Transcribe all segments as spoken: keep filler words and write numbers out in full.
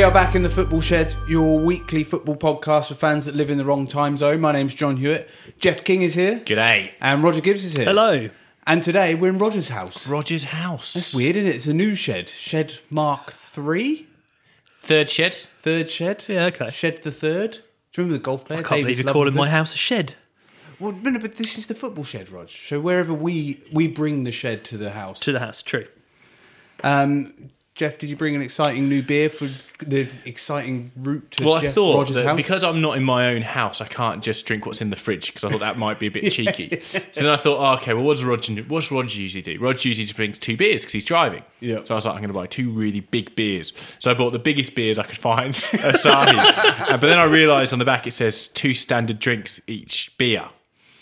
We are back in the Football Shed, your weekly football podcast for fans that live in the wrong time zone. My name's John Hewitt. Geoff King is here. G'day. And Roger Gibbs is here. Hello. And today we're in Roger's house. Roger's house. That's weird, isn't it? It's a new shed. Shed Mark three? Third shed. Third shed. Yeah, okay. Shed the third. Do you remember the golf player? I can't Davis believe you're calling my house a shed. Well, no, but this is the Football Shed, Roger. So wherever we, we bring the shed to the house. To the house, true. Um... Geoff, did you bring an exciting new beer for the exciting route to well, Geoff I thought Rogers' that house? Because I'm not in my own house, I can't just drink what's in the fridge because I thought that might be a bit yeah. cheeky. So then I thought, oh, okay, well, what does Roger, what's Roger usually do? Roger usually just brings two beers because he's driving. Yeah. So I was like, I'm going to buy two really big beers. So I bought the biggest beers I could find, Asahi. uh, but then I realised on the back it says two standard drinks each beer.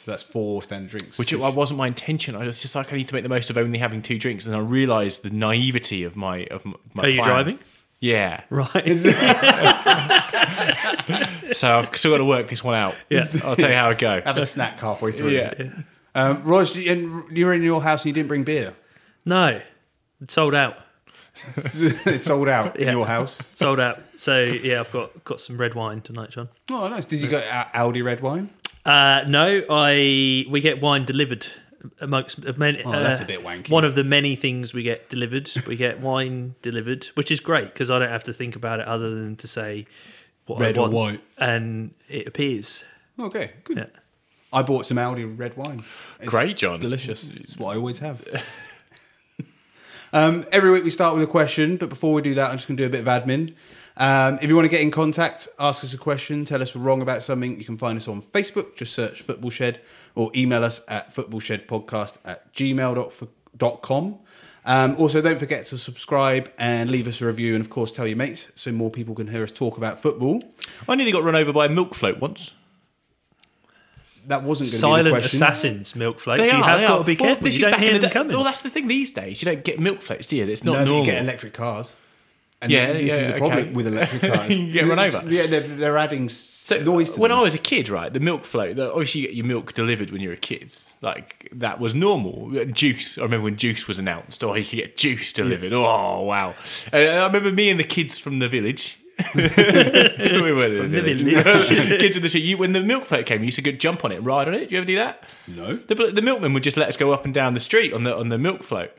So that's four standard drinks. Which, which wasn't my intention. I was just like, I need to make the most of only having two drinks. And I realised the naivety of my of my. Are plan. You driving? Yeah. Right. So I've still got to work this one out. Yeah. I'll tell you how it go. Have a snack halfway through. Yeah. yeah. Um, Roger, you were in your house and you didn't bring beer? No. It's sold out. It's sold out yeah. in your house? Sold out. So, yeah, I've got, got some red wine tonight, John. Oh, nice. Did you go Aldi red wine? Uh, no, I we get wine delivered amongst uh, many, uh, oh, that's a bit wanky. One of the many things we get delivered, we get wine delivered, which is great because I don't have to think about it other than to say what red I want, or white, and it appears. Okay, good. Yeah. I bought some Aldi red wine. It's great, John. Delicious. It's what I always have. um, every week we start with a question, but before we do that, I'm just going to do a bit of admin. Um, if you want to get in contact, ask us a question, tell us we're wrong about something, you can find us on Facebook, just search Football Shed, or email us at football shed podcast at gmail dot com. Um, also, don't forget to subscribe and leave us a review and, of course, tell your mates so more people can hear us talk about football. I nearly got run over by a milk float once. That wasn't going Silent to be the question. Silent assassins, milk floats. They so you are, have got are. to be careful. Well, this you is don't hear the them coming. Well, that's the thing these days. You don't get milk floats, do you? It's not no, normal. You get electric cars. And yeah, this yeah, is the okay. problem with electric cars. You get run over. Yeah, they're, they're adding so noise to when them. I was a kid, right, the milk float, the, obviously you get your milk delivered when you're a kid. Like, that was normal. Juice, I remember when juice was announced, or you could get juice delivered. Yeah. Oh, wow. And I remember me and the kids from the village. we were in the village. village. Kids in the street. You, when the milk float came, you used to go jump on it and ride on it. Did you ever do that? No. The, the milkman would just let us go up and down the street on the on the milk float.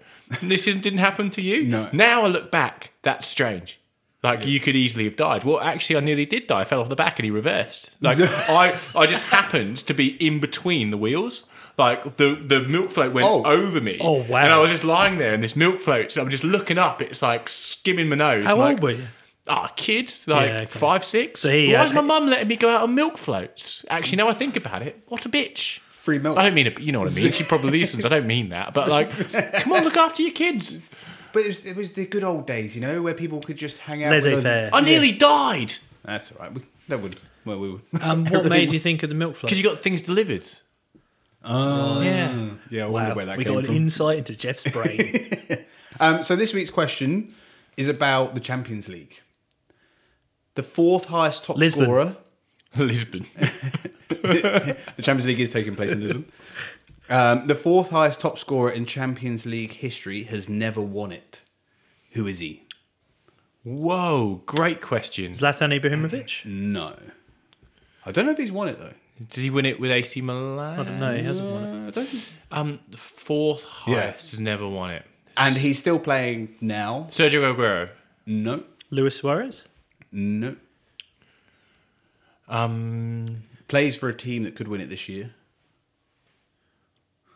This isn't, didn't happen to you? No. Now I look back, that's strange. Like, yeah. you could easily have died. Well, actually, I nearly did die. I fell off the back and he reversed. Like, I, I just happened to be in between the wheels. Like, the, the milk float went oh. over me. Oh, wow. And I was just lying there in this milk float. So I'm just looking up. It's, like, skimming my nose. How like, old were you? Ah, oh, kid, like yeah, okay. five, six. So he, Why uh, is my mum letting me go out on milk floats? Actually, now I think about it, what a bitch. Free milk. I don't mean it, you know what I mean. She probably listens. I don't mean that, but like, come on, look after your kids. But it was, it was the good old days, you know, where people could just hang out. Laissez-faire. I nearly yeah. died. That's all right. We, that would. Well, we would. Um, what made you think of the milk float? Because you got things delivered. Oh yeah, yeah. I wow. wonder where that we came got from. An insight into Geoff's brain. um, so this week's question is about the Champions League. The fourth highest top Lisbon. scorer. Lisbon. The Champions League is taking place in Lisbon. Um, the fourth highest top scorer in Champions League history has never won it. Who is he? Whoa, great question. Zlatan Ibrahimovic? No. I don't know if he's won it, though. Did he win it with A C Milan? I don't know, he hasn't won it. I don't think... um, the fourth highest yeah. has never won it. And he's still playing now. Sergio Aguero? No. Luis Suarez? No. Um, plays for a team that could win it this year.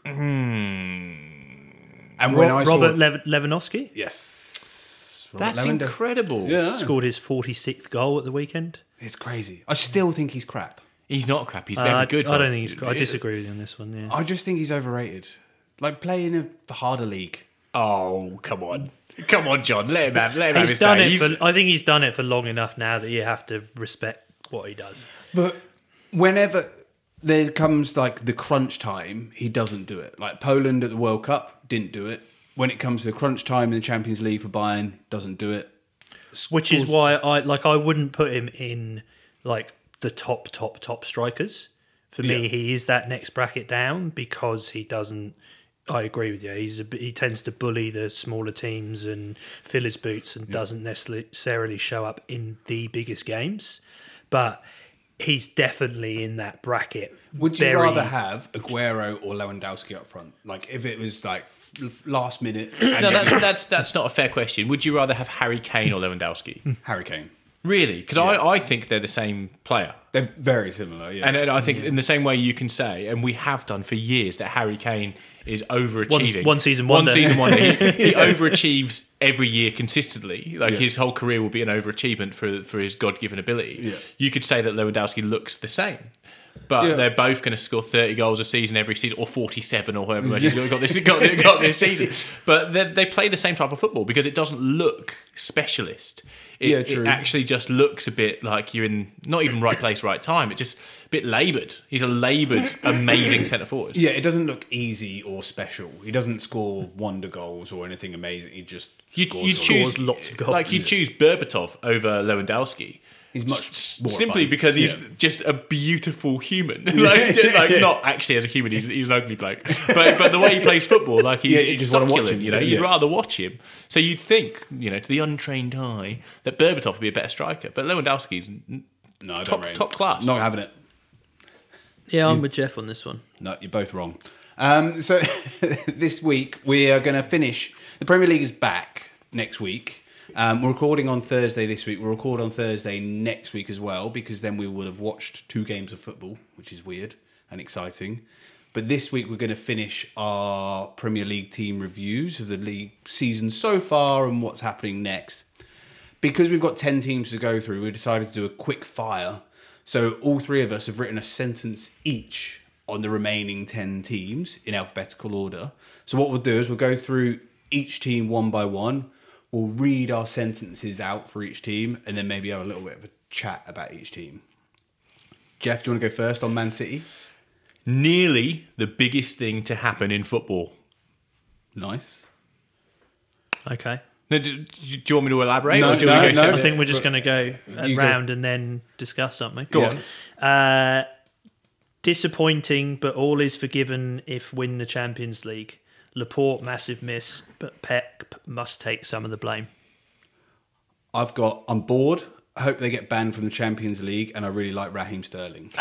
Mm. And when Ro- I Robert Lev- Lewandowski? Yes. Robert That's Lewandowski. incredible. Yeah. Scored his forty-sixth goal at the weekend. It's crazy. I still think he's crap. He's not crap. He's very uh, good. I right? don't think he's crap. I disagree with you on this one. Yeah. I just think he's overrated. Like, play in a harder league. Oh, come on. Come on, John. Let him have, let him he's have his done day. It he's... For, I think he's done it for long enough now that you have to respect what he does. But whenever there comes like the crunch time, he doesn't do it. Like Poland at the World Cup, didn't do it. When it comes to the crunch time in the Champions League for Bayern, doesn't do it. Which is why I like I wouldn't put him in like the top top top strikers. For me, yeah. he is that next bracket down because he doesn't I agree with you. He's a, he tends to bully the smaller teams and fill his boots and yeah. doesn't necessarily show up in the biggest games. But he's definitely in that bracket. Would you rather have Aguero or Lewandowski up front? Like, if it was like last minute... no, that's, that's, that's not a fair question. Would you rather have Harry Kane or Lewandowski? Harry Kane. Really? Because yeah. I, I think they're the same player. They're very similar, yeah. And, and I think yeah. in the same way you can say, and we have done for years, that Harry Kane is overachieving. One, one season wonder. One season wonder. He, he overachieves every year consistently. Like yeah. his whole career will be an overachievement for, for his God-given ability. Yeah. You could say that Lewandowski looks the same. But yeah. they're both going to score thirty goals a season every season, or forty-seven, or whoever he's got this got, got this season. But they play the same type of football because it doesn't look specialist. It, yeah, true. It actually just looks a bit like you're in not even right place, right time. It's just a bit laboured. He's a laboured, amazing centre forward. Yeah, it doesn't look easy or special. He doesn't score wonder goals or anything amazing. He just you, scores, you choose, scores lots of goals. Like you choose Berbatov over Lewandowski. He's much more simply fun. Because he's yeah. just a beautiful human. like, just, like yeah. not actually as a human, he's, he's an ugly bloke. But but the way he plays football, like he's yeah, you just want to watch him. You know, yeah. you'd rather watch him. So you'd think, you know, to the untrained eye, that Berbatov would be a better striker, but Lewandowski's no I top, don't rate. top class. Not having it. Yeah, I'm you, with Geoff on this one. No, you're both wrong. Um, so this week we are going to finish. The Premier League is back next week. Um, we're recording on Thursday this week. We'll record on Thursday next week as well, because then we will have watched two games of football, which is weird and exciting. But this week we're going to finish our Premier League team reviews of the league season so far and what's happening next. Because we've got ten teams to go through, we decided to do a quick fire. So all three of us have written a sentence each on the remaining ten teams in alphabetical order. So what we'll do is we'll go through each team one by one. We'll read our sentences out for each team and then maybe have a little bit of a chat about each team. Geoff, do you want to go first on Man City? Nearly the biggest thing to happen in football. Nice. Okay. Now, do, do you want me to elaborate? No, or do no, we go no. I think we're just going to go round and then discuss something. Go yeah. on. Uh, disappointing, but all is forgiven if win the Champions League. Laporte, massive miss, but Pep must take some of the blame. I've got, I'm bored, I hope they get banned from the Champions League, and I really like Raheem Sterling. Which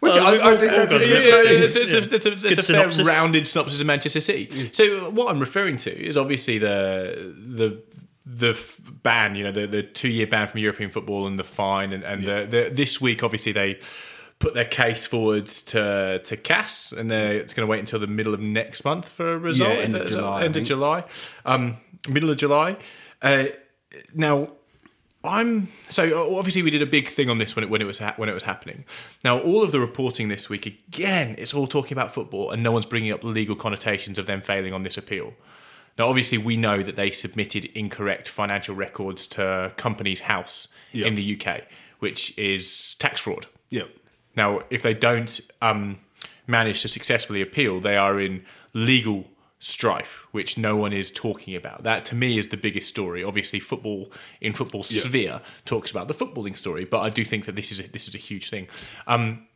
well, I, I think that's a, it's, it's yeah. a, it's a, it's a fair synopsis. Rounded synopsis of Manchester City. Mm. So what I'm referring to is obviously the the... the ban, you know, the, the two-year ban from European football and the fine, and, and yeah. the, the, this week, obviously, they... put their case forward to to C A S, and it's going to wait until the middle of next month for a result. Yeah, end of July. End of July. Um, middle of July. Uh, now, I'm so obviously we did a big thing on this when it when it was ha- when it was happening. Now, all of the reporting this week again, it's all talking about football, and no one's bringing up the legal connotations of them failing on this appeal. Now, obviously, we know that they submitted incorrect financial records to Companies House yep. in the U K, which is tax fraud. Yeah. Now, if they don't um, manage to successfully appeal, they are in legal strife, which no one is talking about. That, to me, is the biggest story. Obviously, football in football yeah. sphere talks about the footballing story, but I do think that this is a, this is a huge thing. Um,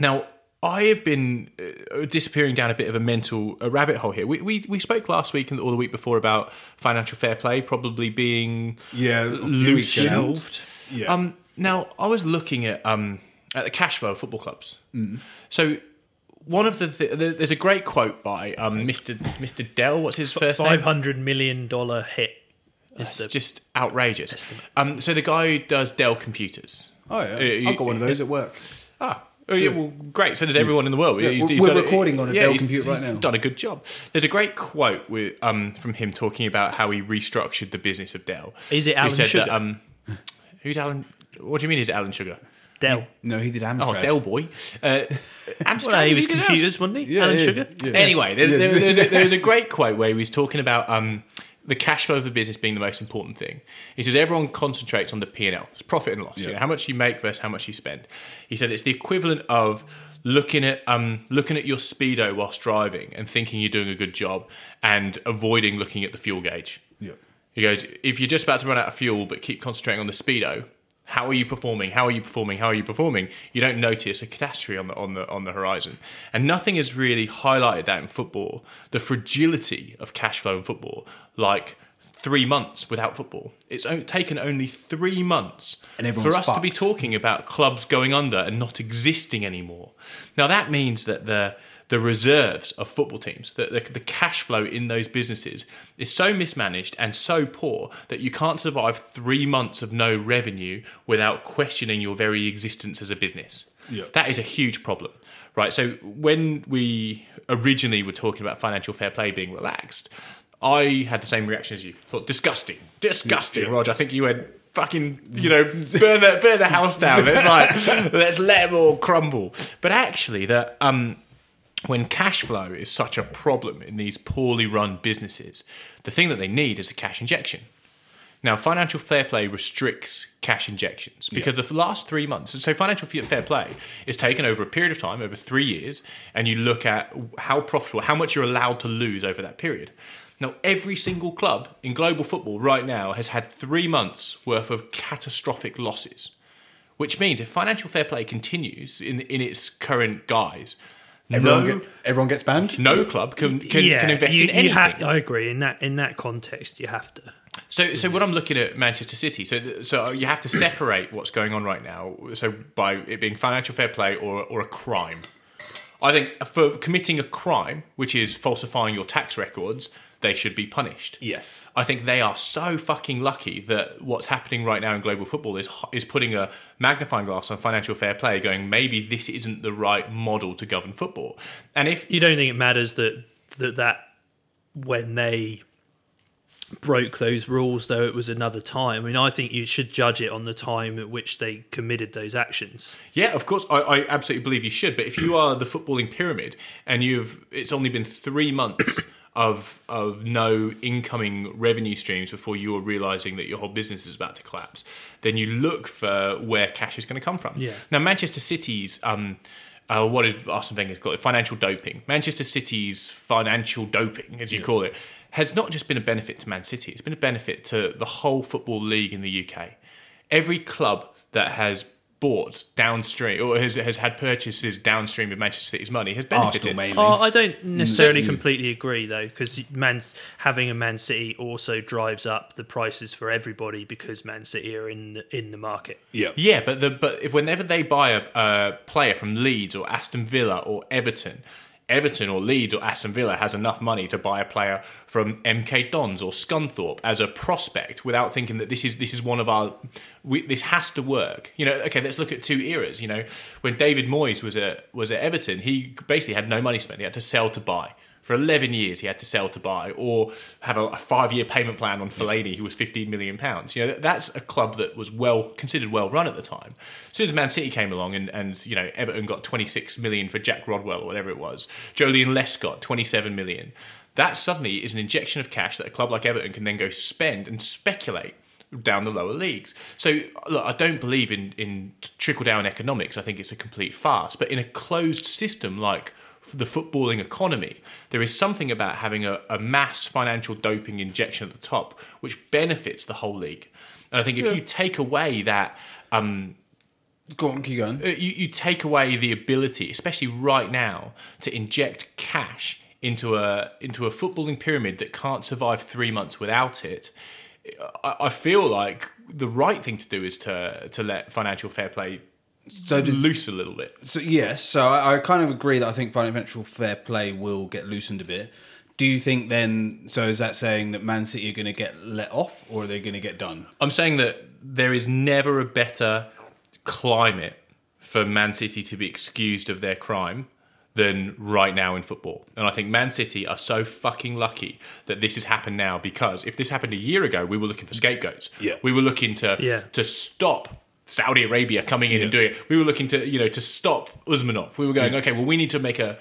now, I have been uh, disappearing down a bit of a mental a rabbit hole here. We, we we spoke last week and or the week before about financial fair play probably being yeah loosened. Yeah. Um, now, I was looking at. Um, At the cash flow of football clubs. Mm. So, one of the th- there's a great quote by um, Mister Mister Dell. What's his first name? Five hundred million dollar hit. It's just outrageous. Um, so the guy who does Dell computers. Oh yeah, uh, I've got one of those at work. Ah, oh, yeah, well, great. So does everyone in the world. Yeah, he's, he's we're recording a, on a yeah, Dell computer right he's now. Done a good job. There's a great quote with, um, from him talking about how he restructured the business of Dell. Is it Alan Sugar? That, um, who's Alan? What do you mean? Is it Alan Sugar? Dell. No, he did Amstrad. Oh, Dell boy. Uh, Amstrad. Well, he was he computers, else? wasn't he? Yeah, Alan yeah, Sugar. Yeah, yeah. Anyway, there's, yeah. there, there's, a, there's a great quote where he was talking about um, the cash flow of the business being the most important thing. He says everyone concentrates on the P and L. It's profit and loss. Yeah. You know, how much you make versus how much you spend. He said it's the equivalent of looking at um, looking at your Speedo whilst driving and thinking you're doing a good job and avoiding looking at the fuel gauge. Yeah. He goes, if you're just about to run out of fuel but keep concentrating on the Speedo, How are you performing? How are you performing? How are you performing? You don't notice a catastrophe on the on the on the horizon, and nothing has really highlighted that in football. The fragility of cash flow in football, like three months without football. It's taken only three months and for us fucked. to be talking about clubs going under and not existing anymore. Now that means that the the reserves of football teams, the, the, the cash flow in those businesses is so mismanaged and so poor that you can't survive three months of no revenue without questioning your very existence as a business. Yeah. That is a huge problem, right? So when we originally were talking about financial fair play being relaxed, I had the same reaction as you. I thought, disgusting, disgusting, yeah. Roger. I think you went, fucking, you know, burn the, burn the house down. It's like, let's let them all crumble. But actually, that... um. When cash flow is such a problem in these poorly run businesses, the thing that they need is a cash injection. Now, financial fair play restricts cash injections because yeah. the last three months, and so financial fair play is taken over a period of time, over three years, and you look at how profitable, how much you're allowed to lose over that period. Now, every single club in global football right now has had three months worth of catastrophic losses, which means if financial fair play continues in, in its current guise, Everyone, no, get, everyone gets banned. No club can can, yeah, can invest you, in anything. You have, I agree. In that in that context, you have to. So so what I'm looking at Manchester City. So so you have to separate what's going on right now. So by it being financial fair play or or a crime, I think for committing a crime, which is falsifying your tax records, they should be punished. Yes, I think they are so fucking lucky that what's happening right now in global football is is putting a magnifying glass on financial fair play, going, maybe this isn't the right model to govern football. And if you don't think it matters that that, that when they broke those rules, though, it was another time. I mean, I think you should judge it on the time at which they committed those actions. Yeah, of course, I, I absolutely believe you should. But if you are the footballing pyramid and you've it's only been three months of of no incoming revenue streams before you are realising that your whole business is about to collapse, then you look for where cash is going to come from. Yeah. Now, Manchester City's... Um, Uh, what did Arsene Wenger call it? Financial doping. Manchester City's financial doping, as you yeah. call it, has not just been a benefit to Man City. It's been a benefit to the whole football league in the U K. Every club that has bought downstream or has, has had purchases downstream of Manchester City's money has benefited. Arsenal mainly. Oh, I don't necessarily mm. completely agree, though, because Man's having a Man City also drives up the prices for everybody because Man City are in the, in the market. Yeah, yeah, but the but if whenever they buy a, a player from Leeds or Aston Villa or Everton, Everton or Leeds or Aston Villa has enough money to buy a player from M K Dons or Scunthorpe as a prospect without thinking that this is this is one of our... We, this has to work. You know, okay, let's look at two eras. You know, when David Moyes was at, was at Everton, he basically had no money spent. He had to sell to buy. For eleven years, he had to sell to buy or have a, a five-year payment plan on Fellaini, who was fifteen million pounds. You know, that's a club that was well considered well-run at the time. As soon as Man City came along and, and you know, Everton got twenty-six million pounds for Jack Rodwell or whatever it was, Jolyon Less got twenty-seven million pounds. That suddenly is an injection of cash that a club like Everton can then go spend and speculate down the lower leagues. So, look, I don't believe in, in trickle-down economics. I think it's a complete farce. But in a closed system like the footballing economy, there is something about having a, a mass financial doping injection at the top which benefits the whole league. And I think if yeah. you take away that... Um, Go on, keep going. You, you take away the ability, especially right now, to inject cash into a into a footballing pyramid that can't survive three months without it. I, I feel like the right thing to do is to to let financial fair play So did, loose a little bit. So yes, so I, I kind of agree that I think financial fair play will get loosened a bit. Do you think then, so is that saying that Man City are going to get let off or are they going to get done? I'm saying that there is never a better climate for Man City to be excused of their crime than right now in football. And I think Man City are so fucking lucky that this has happened now, because if this happened a year ago, we were looking for scapegoats. Yeah. We were looking to yeah. to stop Saudi Arabia coming in yeah. and doing it. We were looking to, you know, to stop Usmanov. We were going, okay, well, we need to make a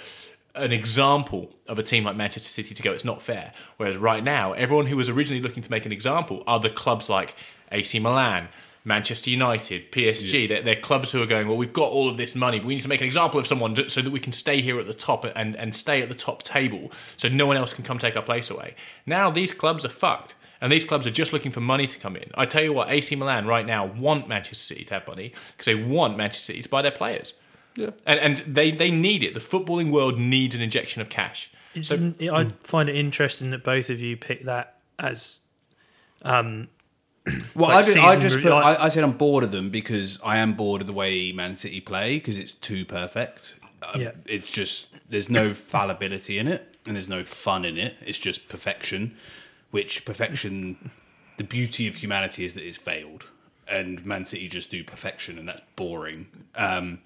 an example of a team like Manchester City to go, it's not fair. Whereas right now, everyone who was originally looking to make an example are the clubs like A C Milan, Manchester United, P S G. Yeah. They're, they're clubs who are going, well, we've got all of this money, but we need to make an example of someone so that we can stay here at the top and, and stay at the top table so no one else can come take our place away. Now these clubs are fucked. And these clubs are just looking for money to come in. I tell you what, A C Milan right now want Manchester City to have money because they want Manchester City to buy their players. Yeah. And and they, they need it. The footballing world needs an injection of cash. It's so, an, I find it interesting that both of you picked that as... Um, well, like I, did, I just put, I, I said I'm bored of them because I am bored of the way Man City play because it's too perfect. Yeah. Um, it's just... There's no fallibility in it and there's no fun in it. It's just perfection, which perfection... The beauty of humanity is that it's failed and Man City just do perfection and that's boring. Um,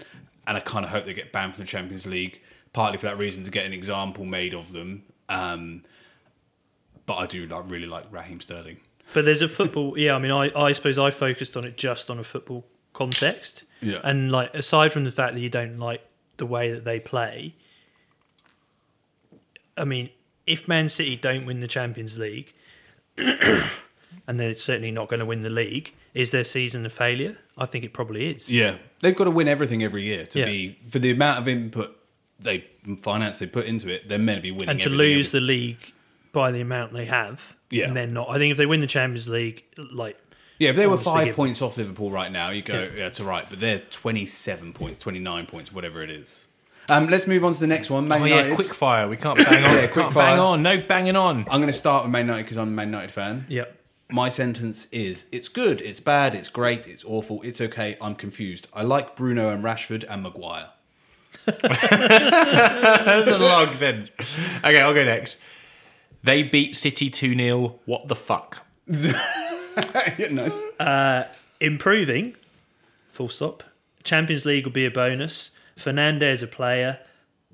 and I kind of hope they get banned from the Champions League, partly for that reason, to get an example made of them. Um, but I do like, really like Raheem Sterling. But there's a football... yeah, I mean, I, I suppose I focused on it just on a football context. Yeah. And like, aside from the fact that you don't like the way that they play... I mean, if Man City don't win the Champions League, and they're certainly not going to win the league, is their season a failure? I think it probably is. Yeah. They've got to win everything every year to yeah. be... For the amount of input they finance they put into it, they're meant to be winning. And to lose every... the league by the amount they have, yeah. and then not... I think if they win the Champions League, like... Yeah, if they were five give... points off Liverpool right now, you go, yeah, that's all right, but they're twenty-seven points, twenty-nine points, whatever it is. Um, let's move on to the next one. Man oh, United. Yeah, quick fire. We can't bang on. yeah, quick can't fire. Bang on. No banging on. I'm going to start with Man United because I'm a Man United fan. Yep. My sentence is, it's good, it's bad, it's great, it's awful, it's okay, I'm confused. I like Bruno and Rashford and Maguire. That's a long sentence. Okay, I'll go next. They beat City two nil. What the fuck? yeah, nice. Uh, improving. Full stop. Champions League will be a bonus. Fernandes a player.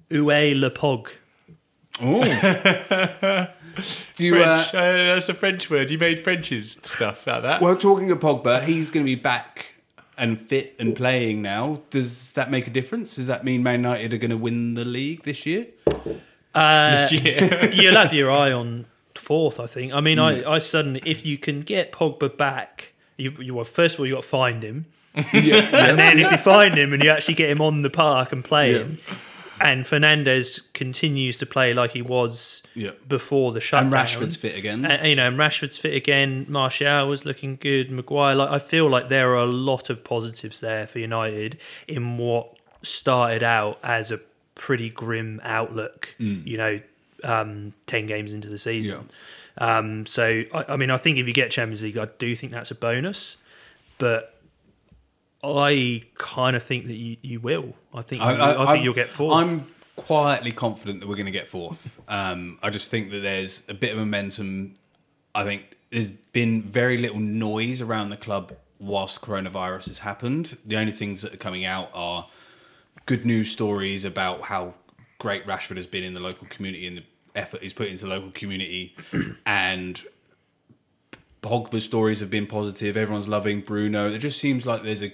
Oué le Pog. Oh. uh, that's a French word. You made French's stuff like that. Well, talking of Pogba, he's going to be back and fit and playing now. Does that make a difference? Does that mean Man United are going to win the league this year? Uh, this year. You'll have your eye on fourth, I think. I mean, mm. I, I suddenly, if you can get Pogba back, you, you well, first of all, you've got to find him. Yeah. And then if you find him and you actually get him on the park and play yeah. him, and Fernandes continues to play like he was yeah. before the shutdown, and Rashford's fit again, and, you know, and Rashford's fit again. Martial was looking good. Maguire, like, I feel like there are a lot of positives there for United in what started out as a pretty grim outlook. Mm. You know, um, ten games into the season, yeah. um, so I, I mean, I think if you get Champions League, I do think that's a bonus, but. I kind of think that you, you will. I think I, I, I think you'll get fourth. I'm quietly confident that we're going to get fourth. um, I just think that there's a bit of momentum. I think there's been very little noise around the club whilst coronavirus has happened. The only things that are coming out are good news stories about how great Rashford has been in the local community and the effort he's put into the local community, and Pogba's stories have been positive. Everyone's loving Bruno. It just seems like there's a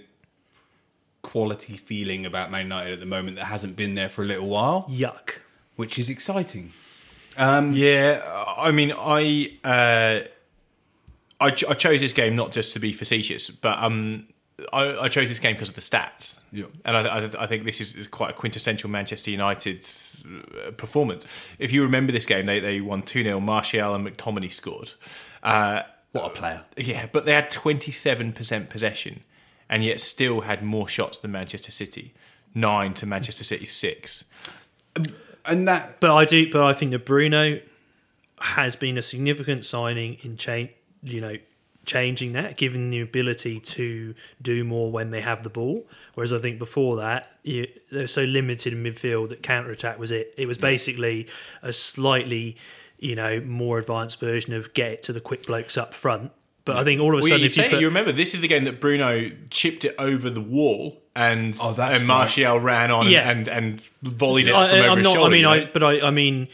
quality feeling about Man United at the moment that hasn't been there for a little while. Yuck. Which is exciting. Um, yeah, I mean, I, uh, I ch- I chose this game not just to be facetious, but um, I, I chose this game because of the stats. Yeah. And I, th- I think this is quite a quintessential Manchester United performance. If you remember this game, they, they won two nil. Martial and McTominay scored. Uh, what a player. Yeah, but they had twenty-seven percent possession. And yet still had more shots than Manchester City, nine to Manchester City six, and that. But I do, but I think that Bruno has been a significant signing in change. You know, changing that, giving the ability to do more when they have the ball. Whereas I think before that, you, they were so limited in midfield that counter-attack was it. It was basically a slightly, you know, more advanced version of get it to the quick blokes up front. But I think all of a sudden... Well, yeah, you, if you, put... you remember, this is the game that Bruno chipped it over the wall and, oh, and Martial right. ran on yeah. and, and volleyed it I, from I'm over not, his shoulder. I mean, right? I, but I, I mean,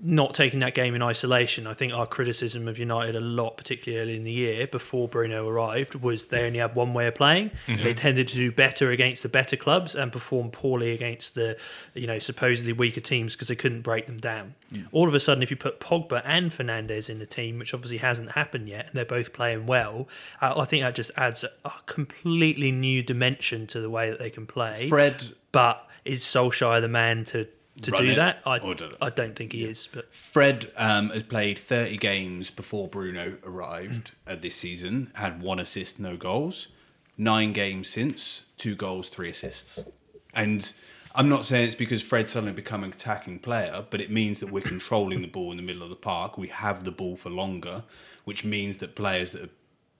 not taking that game in isolation, I think our criticism of United a lot, particularly early in the year, before Bruno arrived, was they only had one way of playing. Mm-hmm. They tended to do better against the better clubs and perform poorly against the, you know, supposedly weaker teams because they couldn't break them down. Yeah. All of a sudden, if you put Pogba and Fernandes in the team, which obviously hasn't happened yet, and they're both playing well, I think that just adds a completely new dimension to the way that they can play. Fred, but is Solskjaer the man to to do that. I, do I don't think he yeah. is. But Fred um, has played thirty games before Bruno arrived uh, this season, had one assist, no goals. Nine games since, two goals, three assists. And I'm not saying it's because Fred's suddenly become an attacking player, but it means that we're controlling the ball in the middle of the park. We have the ball for longer, which means that players that are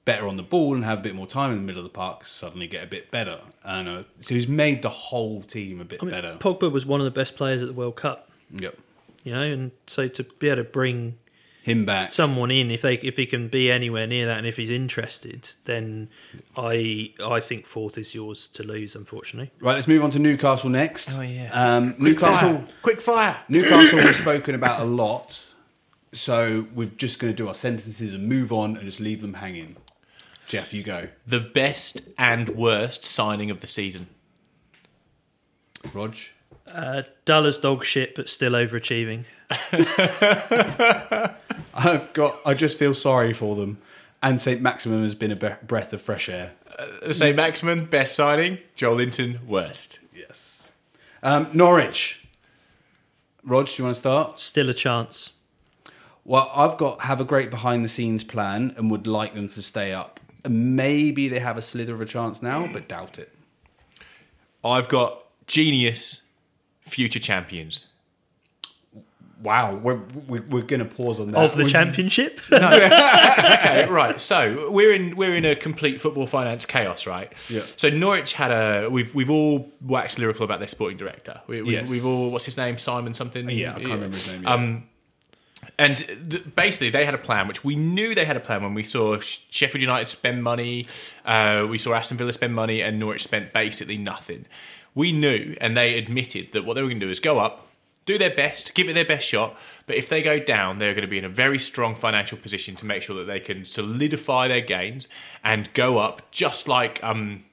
better on the ball and have a bit more time in the middle of the park suddenly get a bit better. And uh, so he's made the whole team a bit I mean, better. Pogba was one of the best players at the World Cup. Yep. You know, and so to be able to bring him back, someone in, if they if he can be anywhere near that, and if he's interested, then I I think fourth is yours to lose. Unfortunately, right. Let's move on to Newcastle next. Oh yeah, um, Newcastle. Quick fire. Newcastle we've spoken about a lot, so we're just going to do our sentences and move on and just leave them hanging. Geoff, you go. The best and worst signing of the season. Rog? Uh, dull as dog shit, but still overachieving. I've got. I just feel sorry for them. And Saint Maximum has been a be- breath of fresh air. Uh, Saint Maximum, best signing. Joelinton, worst. Yes. Um, Norwich. Rog, do you want to start? Still a chance. Well, I've got have a great behind-the-scenes plan and would like them to stay up. Maybe they have a slither of a chance now, but doubt it. I've got genius, future champions. Wow, we're we're, we're going to pause on that. Of the We've... championship? No. Okay, right. So we're in we're in a complete football finance chaos, right? Yeah. So Norwich had a we've we've all waxed lyrical about their sporting director. We, we, yes. We've all what's his name? Simon something. Yeah, I can't yeah. remember his name. Yeah. Um, And th- basically, they had a plan, which we knew they had a plan when we saw Sheffield United spend money, uh, we saw Aston Villa spend money, and Norwich spent basically nothing. We knew, and they admitted that what they were going to do is go up, do their best, give it their best shot, but if they go down, they're going to be in a very strong financial position to make sure that they can solidify their gains and go up just like... Um,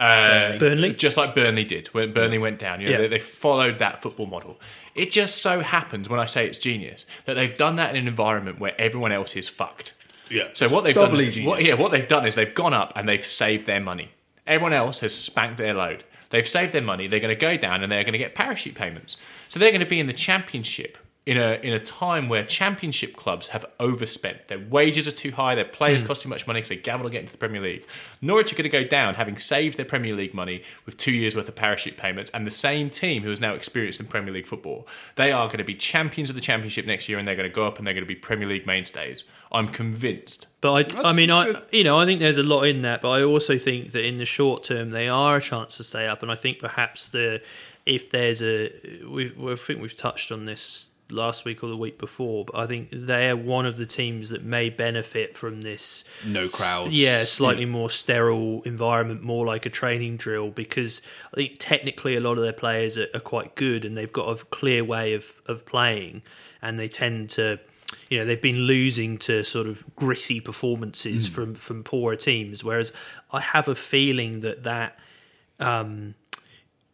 Uh, Burnley, just like Burnley did when Burnley went down. You know, yeah. they, they followed that football model. It just so happens, when I say it's genius, that they've done that in an environment where everyone else is fucked. Yeah. So what they've done is, what, yeah, what they've done is they've gone up and they've saved their money. Everyone else has spanked their load. They've saved their money. They're going to go down and they're going to get parachute payments. So they're going to be in the championship in a in a time where championship clubs have overspent. Their wages are too high, their players mm. cost too much money, so they gamble to get into the Premier League. Norwich are going to go down, having saved their Premier League money with two years' worth of parachute payments, and the same team who is now experienced in Premier League football. They are going to be champions of the championship next year, and they're going to go up and they're going to be Premier League mainstays. I'm convinced. But I, I mean, I you know, I think there's a lot in that, but I also think that in the short term, they are a chance to stay up, and I think perhaps the if there's a... We've, I think we've touched on this last week or the week before, but I think they're one of the teams that may benefit from this no crowds yeah slightly yeah. more sterile environment, more like a training drill, because I think technically a lot of their players are, are quite good and they've got a clear way of, of playing, and they tend to, you know, they've been losing to sort of gritty performances mm. from, from poorer teams, whereas I have a feeling that that um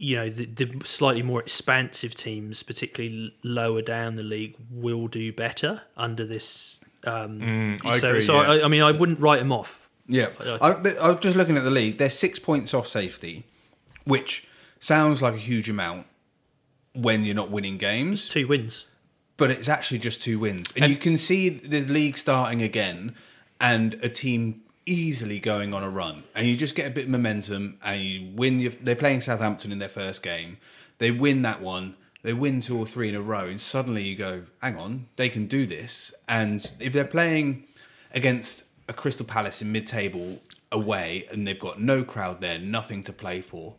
you know, the, the slightly more expansive teams, particularly lower down the league, will do better under this. Um, mm, I so, agree, so yeah. I, I mean, I wouldn't write them off. Yeah, I, I, I was just looking at the league. They're six points off safety, which sounds like a huge amount when you're not winning games. It's two wins, but it's actually just two wins, and, and you can see the league starting again, and a team easily going on a run, and you just get a bit of momentum and you win your, they're playing Southampton in their first game, they win that one, they win two or three in a row, and suddenly you go, hang on, they can do this. And if they're playing against a Crystal Palace in mid-table away and they've got no crowd there, nothing to play for,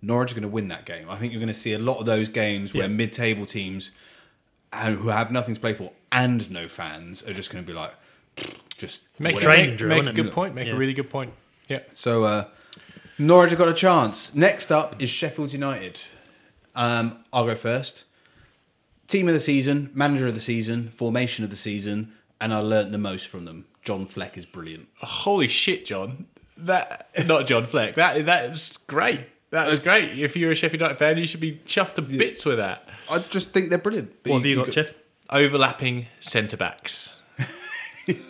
Norwich are going to win that game. I think you're going to see a lot of those games where yeah. mid-table teams who have nothing to play for and no fans are just going to be like, just make, drain, drain, make, make a good point. Make yeah. a really good point. Yeah. So uh, Norwich have got a chance. Next up is Sheffield United. Um, I'll go first. Team of the season, manager of the season, formation of the season, and I learnt the most from them. John Fleck is brilliant. Oh, holy shit, John! That not John Fleck. That that's great. That's great. If you're a Sheffield United fan, you should be chuffed to bits with that. I just think they're brilliant. What you, have you got, got, Jeff? Overlapping centre backs.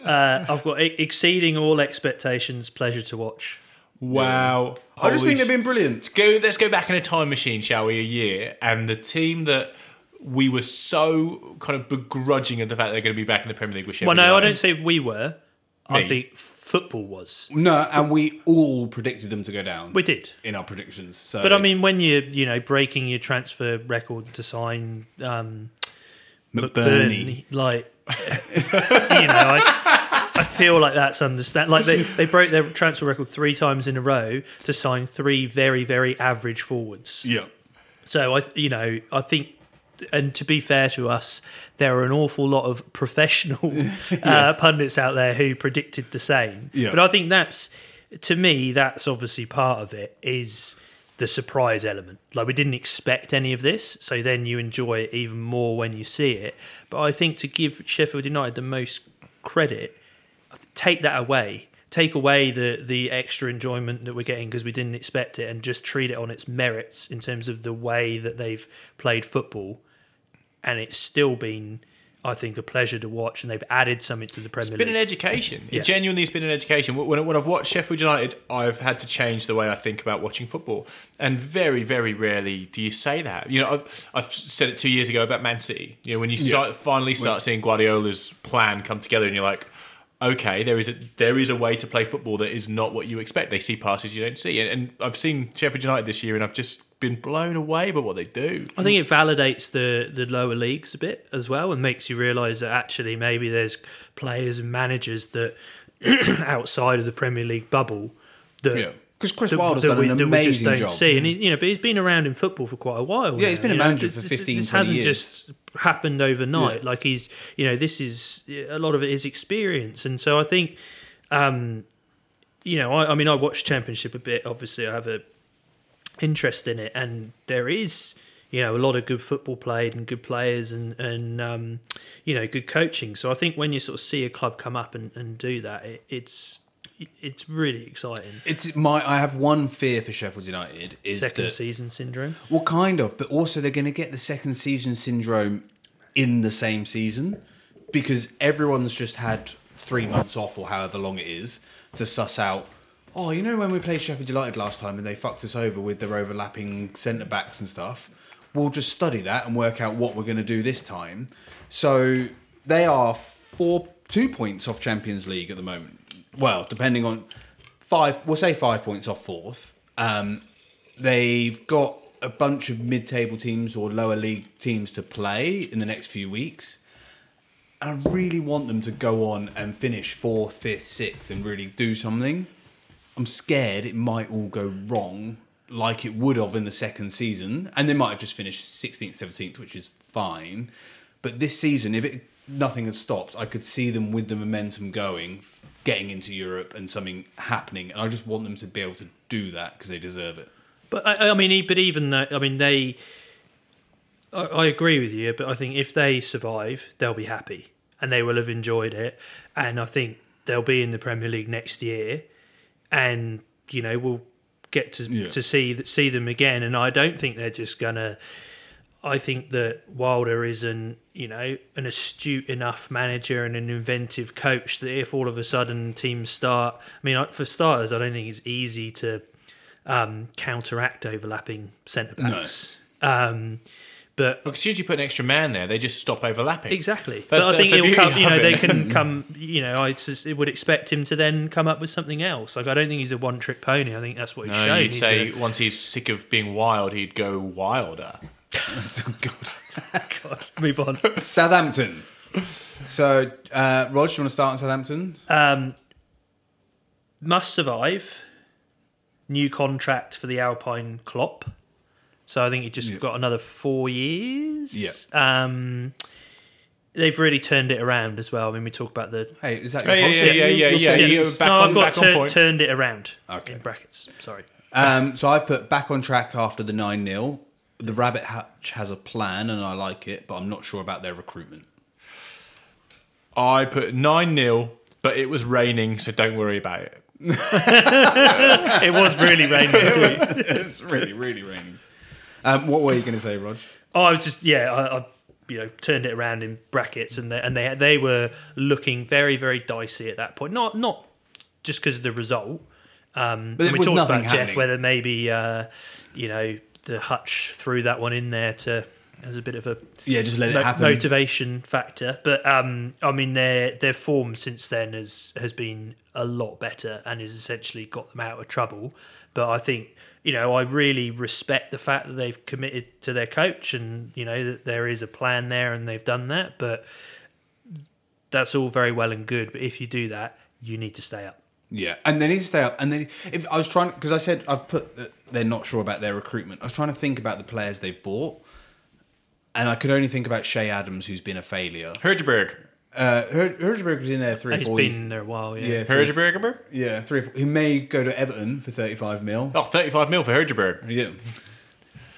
Uh, I've got exceeding all expectations, pleasure to watch. Wow. Yeah. I just think sh- they've been brilliant. Let's go, let's go back in a time machine, shall we, a year, and the team that we were so kind of begrudging of the fact they're going to be back in the Premier League with Sheffield. Well, no, I don't say we were. Me. I think football was. No, Foot- and we all predicted them to go down. We did. In our predictions. So. But I mean, when you're, you know, breaking your transfer record to sign um, McBurney, McBurney, like, you know, like... I feel like that's understand. Like they, they broke their transfer record three times in a row to sign three very, very average forwards. Yeah. So I, you know, I think, and to be fair to us, there are an awful lot of professional yes. uh, pundits out there who predicted the same. Yeah. But I think that's, to me, that's obviously part of it is the surprise element. Like we didn't expect any of this, so then you enjoy it even more when you see it. But I think to give Sheffield United the most credit. Take that away. Take away the, the extra enjoyment that we're getting because we didn't expect it and just treat it on its merits in terms of the way that they've played football. And it's still been, I think, a pleasure to watch and they've added something to the Premier League. It's been an education. Yeah. It genuinely has been an education. When, when I've watched Sheffield United, I've had to change the way I think about watching football. And very, very rarely do you say that. You know, I've, I've said it two years ago about Man City. You know, when you start, yeah. finally start when, seeing Guardiola's plan come together and you're like, okay, there is a there is a way to play football that is not what you expect. They see passes you don't see. And, and I've seen Sheffield United this year and I've just been blown away by what they do. I think it validates the, the lower leagues a bit as well and makes you realise that actually maybe there's players and managers that outside of the Premier League bubble that... Yeah. Because Chris Wilder's done we, an amazing job. See. And he, you know, but he's been around in football for quite a while. Yeah, now. He's been a manager for fifteen, twenty years. This hasn't just happened overnight. Yeah. Like he's, you know, this is a lot of it is experience, and so I think, um, you know, I, I mean, I watch Championship a bit. Obviously, I have a interest in it, and there is, you know, a lot of good football played and good players and and um, you know, good coaching. So I think when you sort of see a club come up and, and do that, it, it's. It's really exciting. It's my. I have one fear for Sheffield United is second that, season syndrome. Well, kind of, but also they're going to get the second season syndrome in the same season because everyone's just had three months off or however long it is to suss out. Oh, you know when we played Sheffield United last time and they fucked us over with their overlapping centre backs and stuff. We'll just study that and work out what we're going to do this time. So they are four two points off Champions League at the moment. Well, depending on five, we'll say five points off fourth. Um, they've got a bunch of mid-table teams or lower league teams to play in the next few weeks. And I really want them to go on and finish fourth, fifth, sixth and really do something. I'm scared it might all go wrong like it would have in the second season. And they might have just finished sixteenth, seventeenth, which is fine. But this season, if it... nothing had stopped. I could see them with the momentum going, getting into Europe and something happening. And I just want them to be able to do that because they deserve it. But I, I mean, but even though, I mean, they, I, I agree with you, but I think if they survive, they'll be happy and they will have enjoyed it. And I think they'll be in the Premier League next year and, you know, we'll get to, yeah. to see, see them again. And I don't think they're just going to, I think that Wilder is an, you know, an astute enough manager and an inventive coach that if all of a sudden teams start... I mean, for starters, I don't think it's easy to um, counteract overlapping centre-backs. No. Um, but... Well, because usually you put an extra man there, they just stop overlapping. Exactly. That's, but I think it'll come, you know, it. they can come... You know, I just, would expect him to then come up with something else. Like, I don't think he's a one-trick pony. I think that's what he's no, shown. You'd he's say a, once he's sick of being wild, he'd go wilder. Oh, God. God, move on. Southampton. So, uh, Rog, do you want to start on Southampton? Um, must survive. New contract for the Alpine Klopp. So I think you just yeah. got another four years. Yeah. Um, they've really turned it around as well. I mean, we talk about the... Hey, is that your oh, yeah, yeah, yeah, yeah, yeah, yeah. You're back no, on, I've got back tur- on point. turned it around. Okay. In brackets, sorry. Um, so I've put back on track after the nine nil. The Rabbit Hutch has a plan, and I like it, but I'm not sure about their recruitment. I put nine nil, but it was raining, so don't worry about it. It was really raining, too. It was really, really raining. Um, what were you going to say, Rog? Oh, I was just, yeah, I, I you know, turned it around in brackets, and they, and they they were looking very, very dicey at that point. Not not just because of the result, Um, but we talked about happening. Geoff, whether maybe uh, you know the Hutch threw that one in there to as a bit of a yeah, just let mo- it happen motivation factor. But um, I mean, their their form since then has has been a lot better and has essentially got them out of trouble. But I think, you know, I really respect the fact that they've committed to their coach and, you know, that there is a plan there and they've done that. But that's all very well and good. But if you do that, you need to stay up. Yeah, and they need to stay up. And then if I was trying, because I said I've put that they're not sure about their recruitment. I was trying to think about the players they've bought. And I could only think about Shea Adams, who's been a failure. Hergeberg. Uh, Her- Hergeberg was in there three or four years. He's been there a while, yeah. yeah three, Hergeberg? Yeah, three or four. He may go to Everton for thirty-five mil. Oh, thirty-five mil for Hergeberg. Yeah.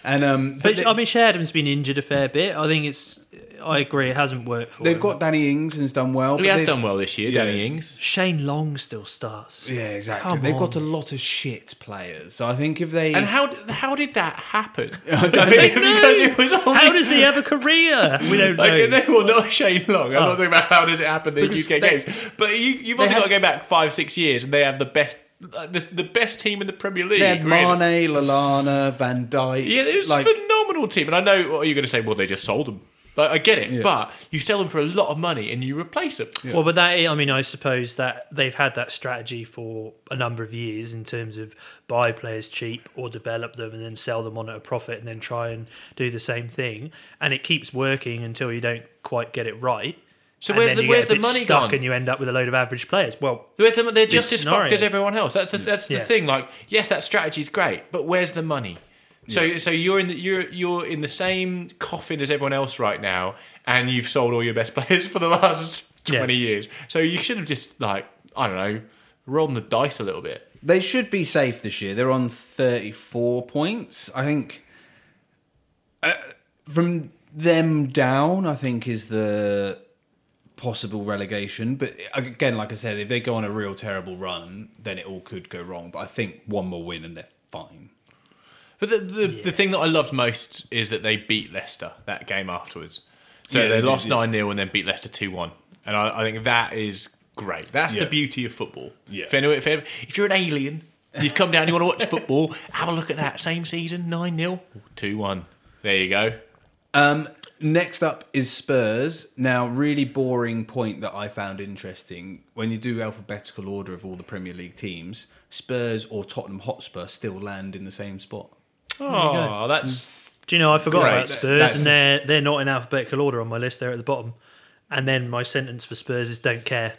And, um, but, but they, I mean, Shea Adams has been injured a fair bit. I think it's... I agree, it hasn't worked for they've him. They've got Danny Ings and has done well. He has done well this year, yeah. Danny Ings. Shane Long still starts. Yeah, exactly. Come they've on. got a lot of shit players. So I think if they... And how how did that happen? I don't think because it was only... How does he have a career? We don't like, know. Well, not Shane Long. I'm oh. not talking about how does it happen that you get games. But you, you've only had, got to go back five, six years and they have the best... The, the best team in the Premier League. They had Mane, really. Lallana, Van Dijk. Yeah, it was like, a phenomenal team. And I know, what are you going to say? Well, they just sold them. Like, I get it, yeah. But you sell them for a lot of money and you replace them. Yeah. Well, but that, I mean, I suppose that they've had that strategy for a number of years in terms of buy players cheap or develop them and then sell them on at a profit and then try and do the same thing. And it keeps working until you don't quite get it right. So and where's the where's the money stuck gone? And you end up with a load of average players. Well, where's the, they're just as fucked as everyone else. That's the that's the yeah. thing. Like, yes, that strategy's great, but where's the money? So yeah. so you're in the you're you're in the same coffin as everyone else right now, and you've sold all your best players for the last twenty yeah. years. So you should have just, like, I don't know, rolled the dice a little bit. They should be safe this year. They're on thirty-four points, I think. Uh, from them down, I think is the possible relegation, but again, like I said, if they go on a real terrible run, then it all could go wrong. But I think one more win and they're fine. But the the, yeah. the thing that I loved most is that they beat Leicester that game afterwards. So yeah, they, they lost nine nil yeah. and then beat Leicester two one, and I, I think that is great. That's yeah. the beauty of football. Yeah. If, anyone, if, if you're an alien, you've come down, you want to watch football, have a look at that. Same season, nine nil, two one. There you go. Um, next up is Spurs. Now, really boring point that I found interesting. When you do alphabetical order of all the Premier League teams, Spurs or Tottenham Hotspur still land in the same spot. Oh, that's... Do you know, I forgot great. about Spurs, that's, that's... and they're, they're not in alphabetical order on my list. They're at the bottom. And then my sentence for Spurs is don't care.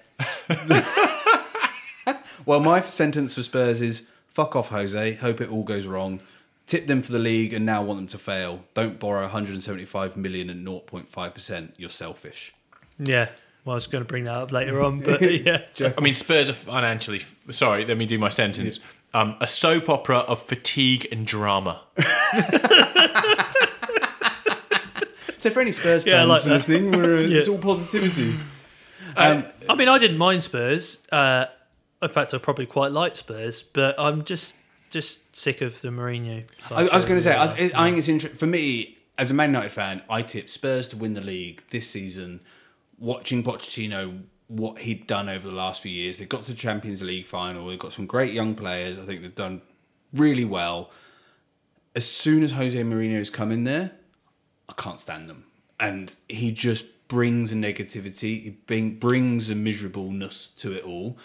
Well, my sentence for Spurs is fuck off, Jose. Hope it all goes wrong. Tip them for the league and now want them to fail. Don't borrow one hundred seventy-five million at zero point five percent. You're selfish. Yeah. Well, I was going to bring that up later on, but yeah. I mean, Spurs are financially... Sorry, let me do my sentence. Yeah. Um, a soap opera of fatigue and drama. So for any Spurs fans yeah, like listening, we're, yeah. it's all positivity. Um, um, I mean, I didn't mind Spurs. Uh, in fact, I probably quite liked Spurs, but I'm just... Just sick of the Mourinho. I, I was going to say, I, I yeah. think it's interesting. For me, as a Man United fan, I tip Spurs to win the league this season. Watching Pochettino, what he'd done over the last few years, they got to the Champions League final. They've got some great young players. I think they've done really well. As soon as Jose Mourinho's come in there, I can't stand them. And he just brings a negativity. He bring, brings a miserableness to it all.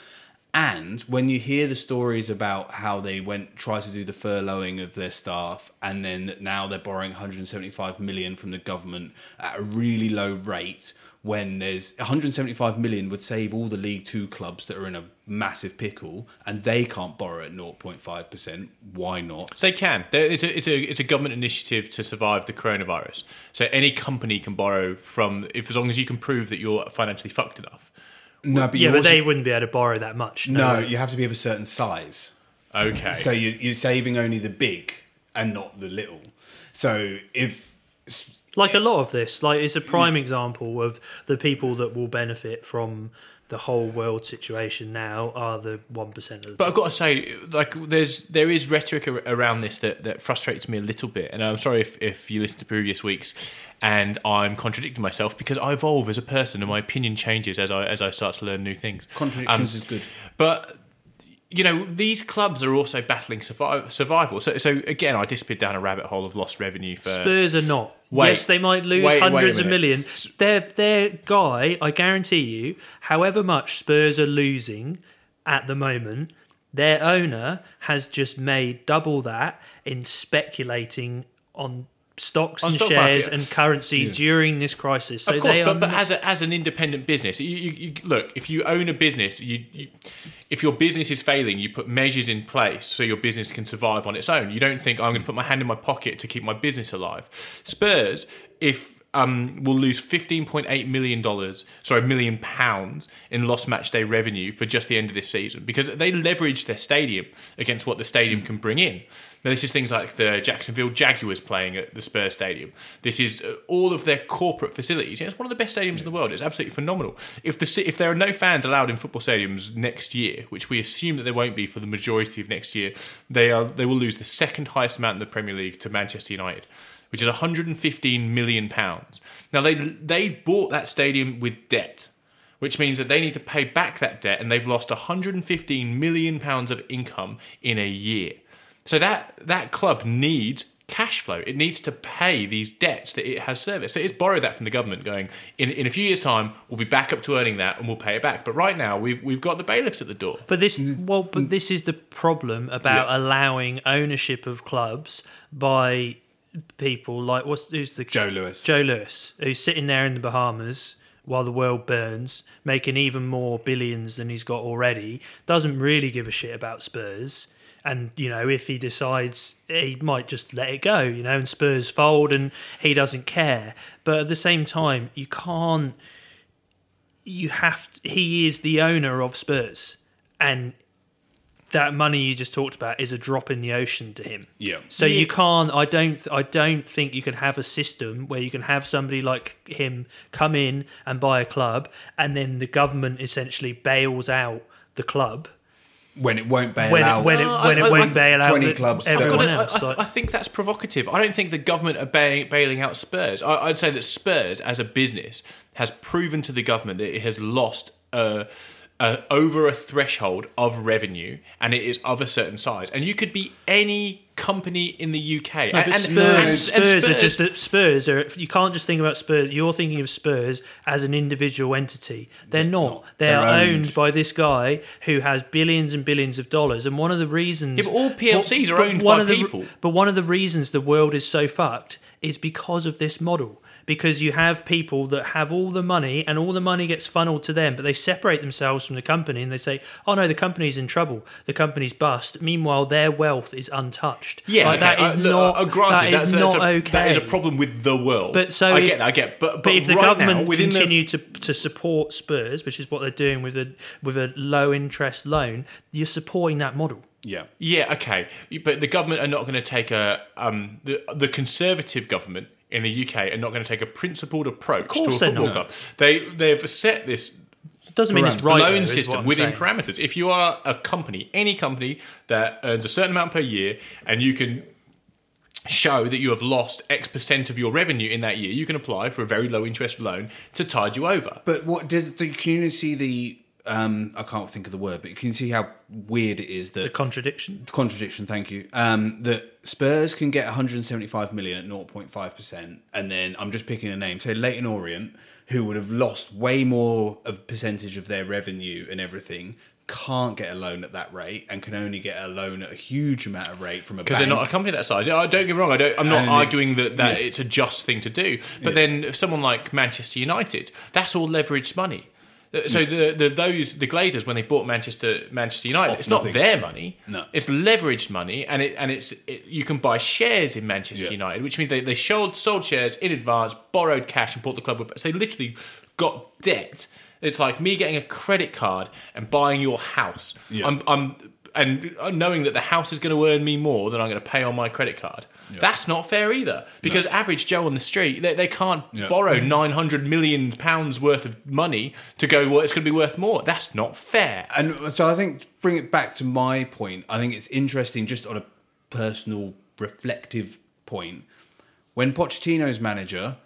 And when you hear the stories about how they went try to do the furloughing of their staff, and then now they're borrowing one hundred seventy-five million from the government at a really low rate, when there's one hundred seventy-five million would save all the League Two clubs that are in a massive pickle, and they can't borrow at zero point five percent. Why not? They can. It's a it's a it's a government initiative to survive the coronavirus. So any company can borrow from, if as long as you can prove that you're financially fucked enough. No, but yeah, but also, they wouldn't be able to borrow that much. No, no, you have to be of a certain size. Okay. So you're, you're saving only the big and not the little. So if... Like a lot of this, like it's a prime example of the people that will benefit from the whole world situation now are the one percent of the time. But I've got to say, like, there's there is rhetoric around this that, that frustrates me a little bit. And I'm sorry if, if you listen to previous weeks and I'm contradicting myself, because I evolve as a person and my opinion changes as I as I start to learn new things. Contradictions um, is good. But you know, these clubs are also battling survival. So, so again, I disappeared down a rabbit hole of lost revenue for... Spurs are not. Wait, yes, they might lose wait, hundreds wait of millions. Their, their guy, I guarantee you, however much Spurs are losing at the moment, their owner has just made double that in speculating on... stocks on and stock shares market. And currency yeah. during this crisis. So of course, they but, but as a, as an independent business, you, you, you, look, if you own a business, you, you if your business is failing, you put measures in place so your business can survive on its own. You don't think, oh, I'm going to put my hand in my pocket to keep my business alive. Spurs, if um, will lose fifteen point eight million dollars, sorry, million pounds in lost match day revenue for just the end of this season because they leverage their stadium against what the stadium can bring in. Now, this is things like the Jacksonville Jaguars playing at the Spurs Stadium. This is all of their corporate facilities. You know, it's one of the best stadiums in the world. It's absolutely phenomenal. If the if there are no fans allowed in football stadiums next year, which we assume that there won't be for the majority of next year, they are they will lose the second highest amount in the Premier League to Manchester United, which is one hundred fifteen million pounds. Now, they they bought that stadium with debt, which means that they need to pay back that debt, and they've lost one hundred fifteen million pounds of income in a year. So that that club needs cash flow. It needs to pay these debts that it has serviced. So it's borrowed that from the government going, in, in a few years' time, we'll be back up to earning that and we'll pay it back. But right now, we've we've got the bailiffs at the door. But this well, but this is the problem about yeah. allowing ownership of clubs by people like... what's who's the Joe Lewis. Joe Lewis, who's sitting there in the Bahamas while the world burns, making even more billions than he's got already, doesn't really give a shit about Spurs. And, you know, if he decides, he might just let it go, you know, and Spurs fold and he doesn't care. But at the same time, you can't, you have, to, he is the owner of Spurs. And that money you just talked about is a drop in the ocean to him. Yeah. So yeah. you can't, I don't, I don't think you can have a system where you can have somebody like him come in and buy a club and then the government essentially bails out the club. When it won't bail when out, it, when it, when it I, won't I, bail out, twenty clubs. Everyone I, else, I, I think that's provocative. I don't think the government are bailing, bailing out Spurs. I, I'd say that Spurs, as a business, has proven to the government that it has lost a, a, over a threshold of revenue, and it is of a certain size. And you could be any company in the U K. No, and, Spurs, and, and, Spurs, and Spurs are just Spurs are. You can't just think about Spurs. You're thinking of Spurs as an individual entity. They're not. They they're are owned. owned by this guy who has billions and billions of dollars. And one of the reasons if all P L Cs but, are owned by the, people. But one of the reasons the world is so fucked is because of this model. Because you have people that have all the money and all the money gets funneled to them, but they separate themselves from the company and they say, oh no, the company's in trouble, the company's bust. Meanwhile, their wealth is untouched. Yeah, like, okay. that is uh, not, uh, granted, that is that's, not that's a, okay. That is a problem with the world. But so I if, get that, I get But, but, but if the right government now, continue the... to, to support Spurs, which is what they're doing with a, with a low interest loan, you're supporting that model. Yeah. Yeah, okay. But the government are not going to take a... Um, the, the Conservative government in the U K are not going to take a principled approach to a football club. They they've set this it doesn't mean it's right, loan though, system within saying. parameters. If you are a company, any company that earns a certain amount per year, and you can show that you have lost X percent of your revenue in that year, you can apply for a very low interest loan to tide you over. But what does the can you see the um, I can't think of the word, but you can see how weird it is that the contradiction. The contradiction, thank you. Um, that Spurs can get one hundred seventy-five million at zero point five percent, and then I'm just picking a name. So Leyton Orient, who would have lost way more of a percentage of their revenue and everything, can't get a loan at that rate and can only get a loan at a huge amount of rate from a bank. Because they're not a company that size. I don't get me wrong. I don't, I'm not and arguing that, that yeah. it's a just thing to do. But yeah. then someone like Manchester United, that's all leveraged money. So the, the those the Glazers, when they bought Manchester Manchester United, Off it's nothing. not their money. No, it's leveraged money, and it and it's it, you can buy shares in Manchester yeah. United, which means they they sold sold shares in advance, borrowed cash, and bought the club with. So they literally got debt. It's like me getting a credit card and buying your house. Yeah. I'm I'm and knowing that the house is going to earn me more than I'm going to pay on my credit card. Yeah. That's not fair either, because no. average Joe on the street, they, they can't yeah. borrow nine hundred million pounds worth of money to go, well, it's going to be worth more. That's not fair. And so I think, bring it back to my point, I think it's interesting just on a personal, reflective point. When Pochettino's manager,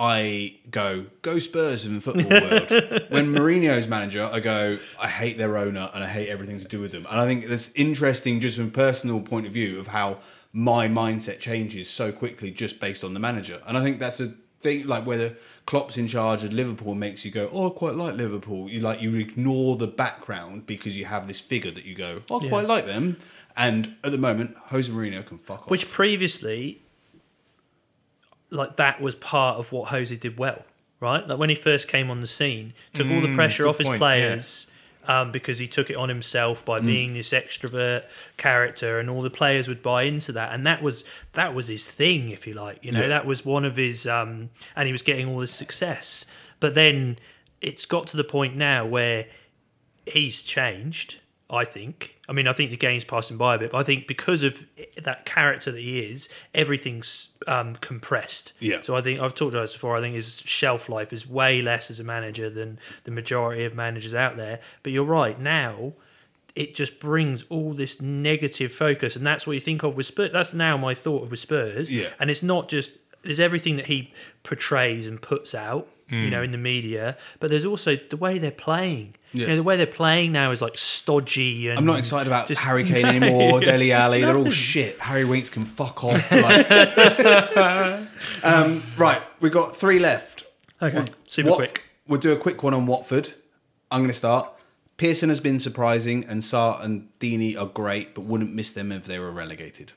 I go, go Spurs in the football world. When Mourinho's manager, I go, I hate their owner and I hate everything to do with them. And I think it's interesting just from a personal point of view of how my mindset changes so quickly just based on the manager. And I think that's a thing, like whether Klopp's in charge of Liverpool makes you go, oh, I quite like Liverpool. You like you ignore the background because you have this figure that you go, oh, I yeah. quite like them. And at the moment, Jose Mourinho can fuck off. Which previously... like that was part of what Jose did well, right? Like when he first came on the scene, took mm, all the pressure off his point, players yeah. um, because he took it on himself by mm. being this extrovert character, and all the players would buy into that. And that was that was his thing, if you like. You know, yeah. that was one of his, um, and he was getting all this success. But then it's got to the point now where he's changed. I think. I mean, I think the game's passing by a bit, but I think because of that character that he is, everything's um, compressed. Yeah. So I think, I've talked about this before, I think his shelf life is way less as a manager than the majority of managers out there. But you're right, now it just brings all this negative focus, and that's what you think of with Spurs. That's now my thought of with Spurs. Yeah. And it's not just, there's everything that he portrays and puts out, mm. you know, in the media, but there's also the way they're playing. Yeah. You know, the way they're playing now is like stodgy. And I'm not excited about just, Harry Kane no, anymore, Dele Alli. They're all shit. Harry Winks can fuck off. Like. um, right, we've got three left. Okay, we'll, super Wat- quick. We'll do a quick one on Watford. I'm going to start. Pearson has been surprising, and Sarr and Deeney are great, but wouldn't miss them if they were relegated.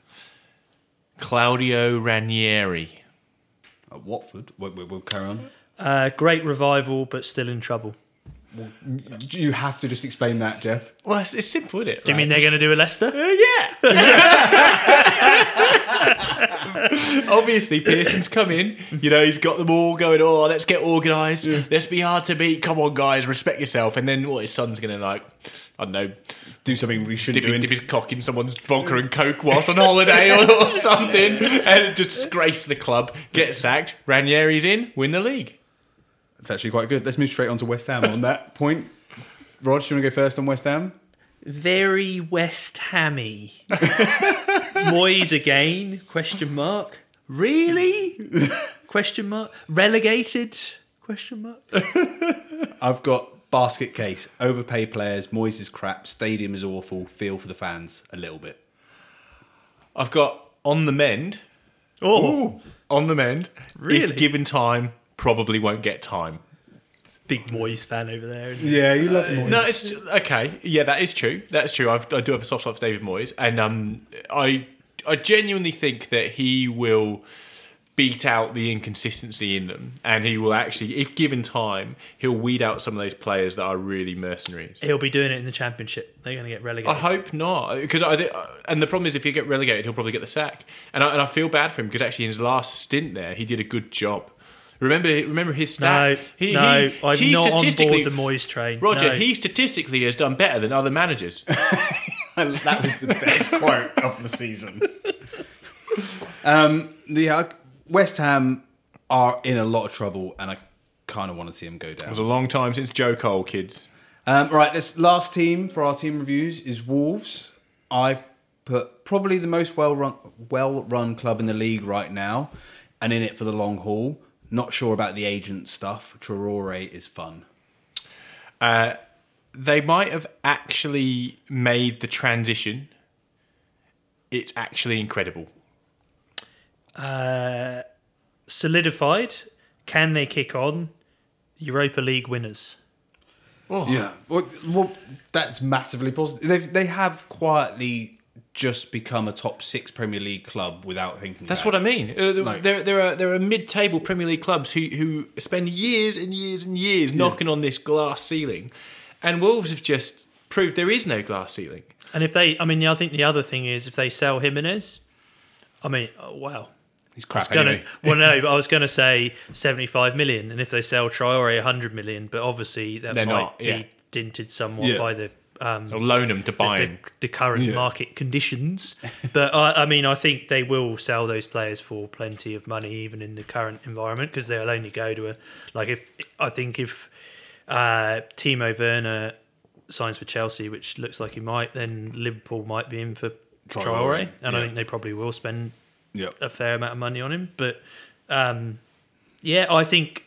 Claudio Ranieri. At Watford, we'll, we'll carry on. Uh, great revival, but still in trouble. Well, you have to just explain that, Geoff. Well, it's, it's simple, isn't it? Do you right? mean they're going to do a Leicester? Uh, yeah. Obviously, Pearson's come in. You know, he's got them all going, oh, let's get organised. Yeah. Let's be hard to beat. Come on, guys, respect yourself. And then what, his son's going to, like, I don't know, do something we shouldn't dip, do. Dip his cock in someone's vodka and coke whilst on holiday or, or something. And just disgrace the club. Get sacked. Ranieri's in. Win the league. It's actually quite good. Let's move straight on to West Ham on that point. Rog, do you want to go first on West Ham? Very West Hammy. Moyes again? Question mark. Really? Question mark. Relegated? Question mark. I've got basket case. Overpay players. Moyes is crap. Stadium is awful. Feel for the fans a little bit. I've got on the mend. Oh, Ooh, on the mend. Really? If given time. Probably won't get time. Big Moyes fan over there. Isn't yeah, you love uh, Moyes. No, it's okay. Yeah, that is true. That's true. I've, I do have a soft spot for David Moyes, and um, I I genuinely think that he will beat out the inconsistency in them, and he will actually, if given time, he'll weed out some of those players that are really mercenaries. He'll be doing it in the Championship. They're going to get relegated. I hope not, because I think, and the problem is if you get relegated, he'll probably get the sack. And I, and I feel bad for him because actually in his last stint there, he did a good job. Remember, remember his stat. No, he, no he, I'm he not on board the Moyes train. Roger, no. He statistically has done better than other managers. That was the best quote of the season. Um, yeah, West Ham are in a lot of trouble, and I kind of want to see them go down. It was a long time since Joe Cole, kids. Um, right, this last team for our team reviews is Wolves. I've put probably the most well-run, well-run club in the league right now, and in it for the long haul. Not sure about the agent stuff. Traoré is fun. Uh, they might have actually made the transition. It's actually incredible. Uh, solidified. Can they kick on? Europa League winners. Oh. Yeah. Well, well, that's massively positive. They've, they have quietly... just become a top six Premier League club without thinking. That's about what it. I mean. Uh, no. There, there are there are mid-table Premier League clubs who who spend years and years and years yeah. knocking on this glass ceiling, and Wolves have just proved there is no glass ceiling. And if they, I mean, I think the other thing is if they sell Jimenez, I mean, oh, wow, he's crap. Gonna, anyway. Well, no, but I was going to say seventy-five million, and if they sell Traoré, a hundred million, but obviously that They're might not, be yeah. dinted somewhat yeah. by the. Um, They'll loan them to buy the, the, the current yeah. market conditions, but I, I mean I think they will sell those players for plenty of money even in the current environment because they'll only go to a like if I think if uh, Timo Werner signs for Chelsea, which looks like he might, then Liverpool might be in for Traoré, and yeah. I think they probably will spend yep. a fair amount of money on him, but um, Yeah, I think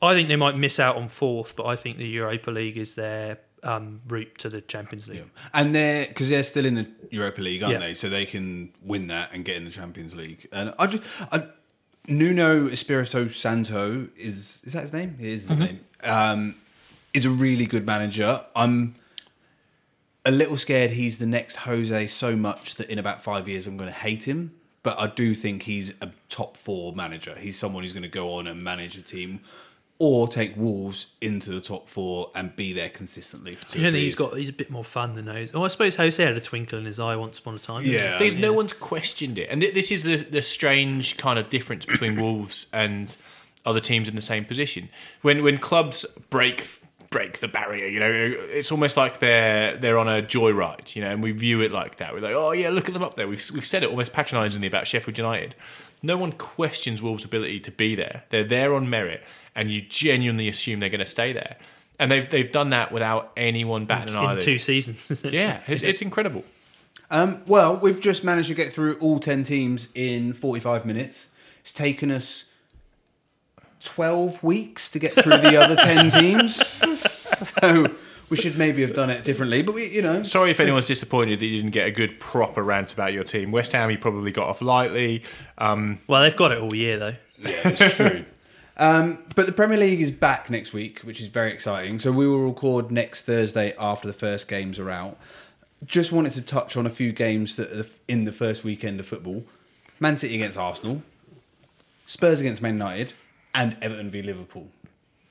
I think they might miss out on fourth, but I think the Europa League is their um, route to the Champions League. Yeah. And they're because they're still in the Europa League, aren't yeah. they? So they can win that and get in the Champions League. And I just I, Nuno Espirito Santo is is that his name? It is his mm-hmm. name. Um, is a really good manager. I'm a little scared he's the next Jose so much that in about five years I'm going to hate him. But I do think he's a top four manager. He's someone who's going to go on and manage a team or take Wolves into the top four and be there consistently for two years. You know, he's got he's a bit more fun than those. Oh, I suppose Jose had a twinkle in his eye once upon a time. Yeah. Because yeah. no one's questioned it. And th- this is the, the strange kind of difference between Wolves and other teams in the same position. When when clubs break... break the barrier, you know, it's almost like they're they're on a joyride, you know, and we view it like that. We're like, oh yeah, look at them up there. We've we've said it almost patronisingly about Sheffield United. No one questions Wolves' ability to be there. They're there on merit, and you genuinely assume they're going to stay there. And they've they've done that without anyone batting an eyelid. In two seasons. Yeah, it's, it's incredible. Um, well, we've just managed to get through all ten teams in forty-five minutes. It's taken us twelve weeks to get through the other ten teams, so we should maybe have done it differently, but we, you know, sorry if anyone's disappointed that you didn't get a good proper rant about your team. West Ham you probably got off lightly. Um, well, they've got it all year though. Yeah, it's true. Um, but the Premier League is back next week, which is very exciting, so we will record next Thursday after the first games are out. Just wanted to touch on a few games that are in the first weekend of football. Man City against Arsenal, Spurs against Man United, and Everton v Liverpool.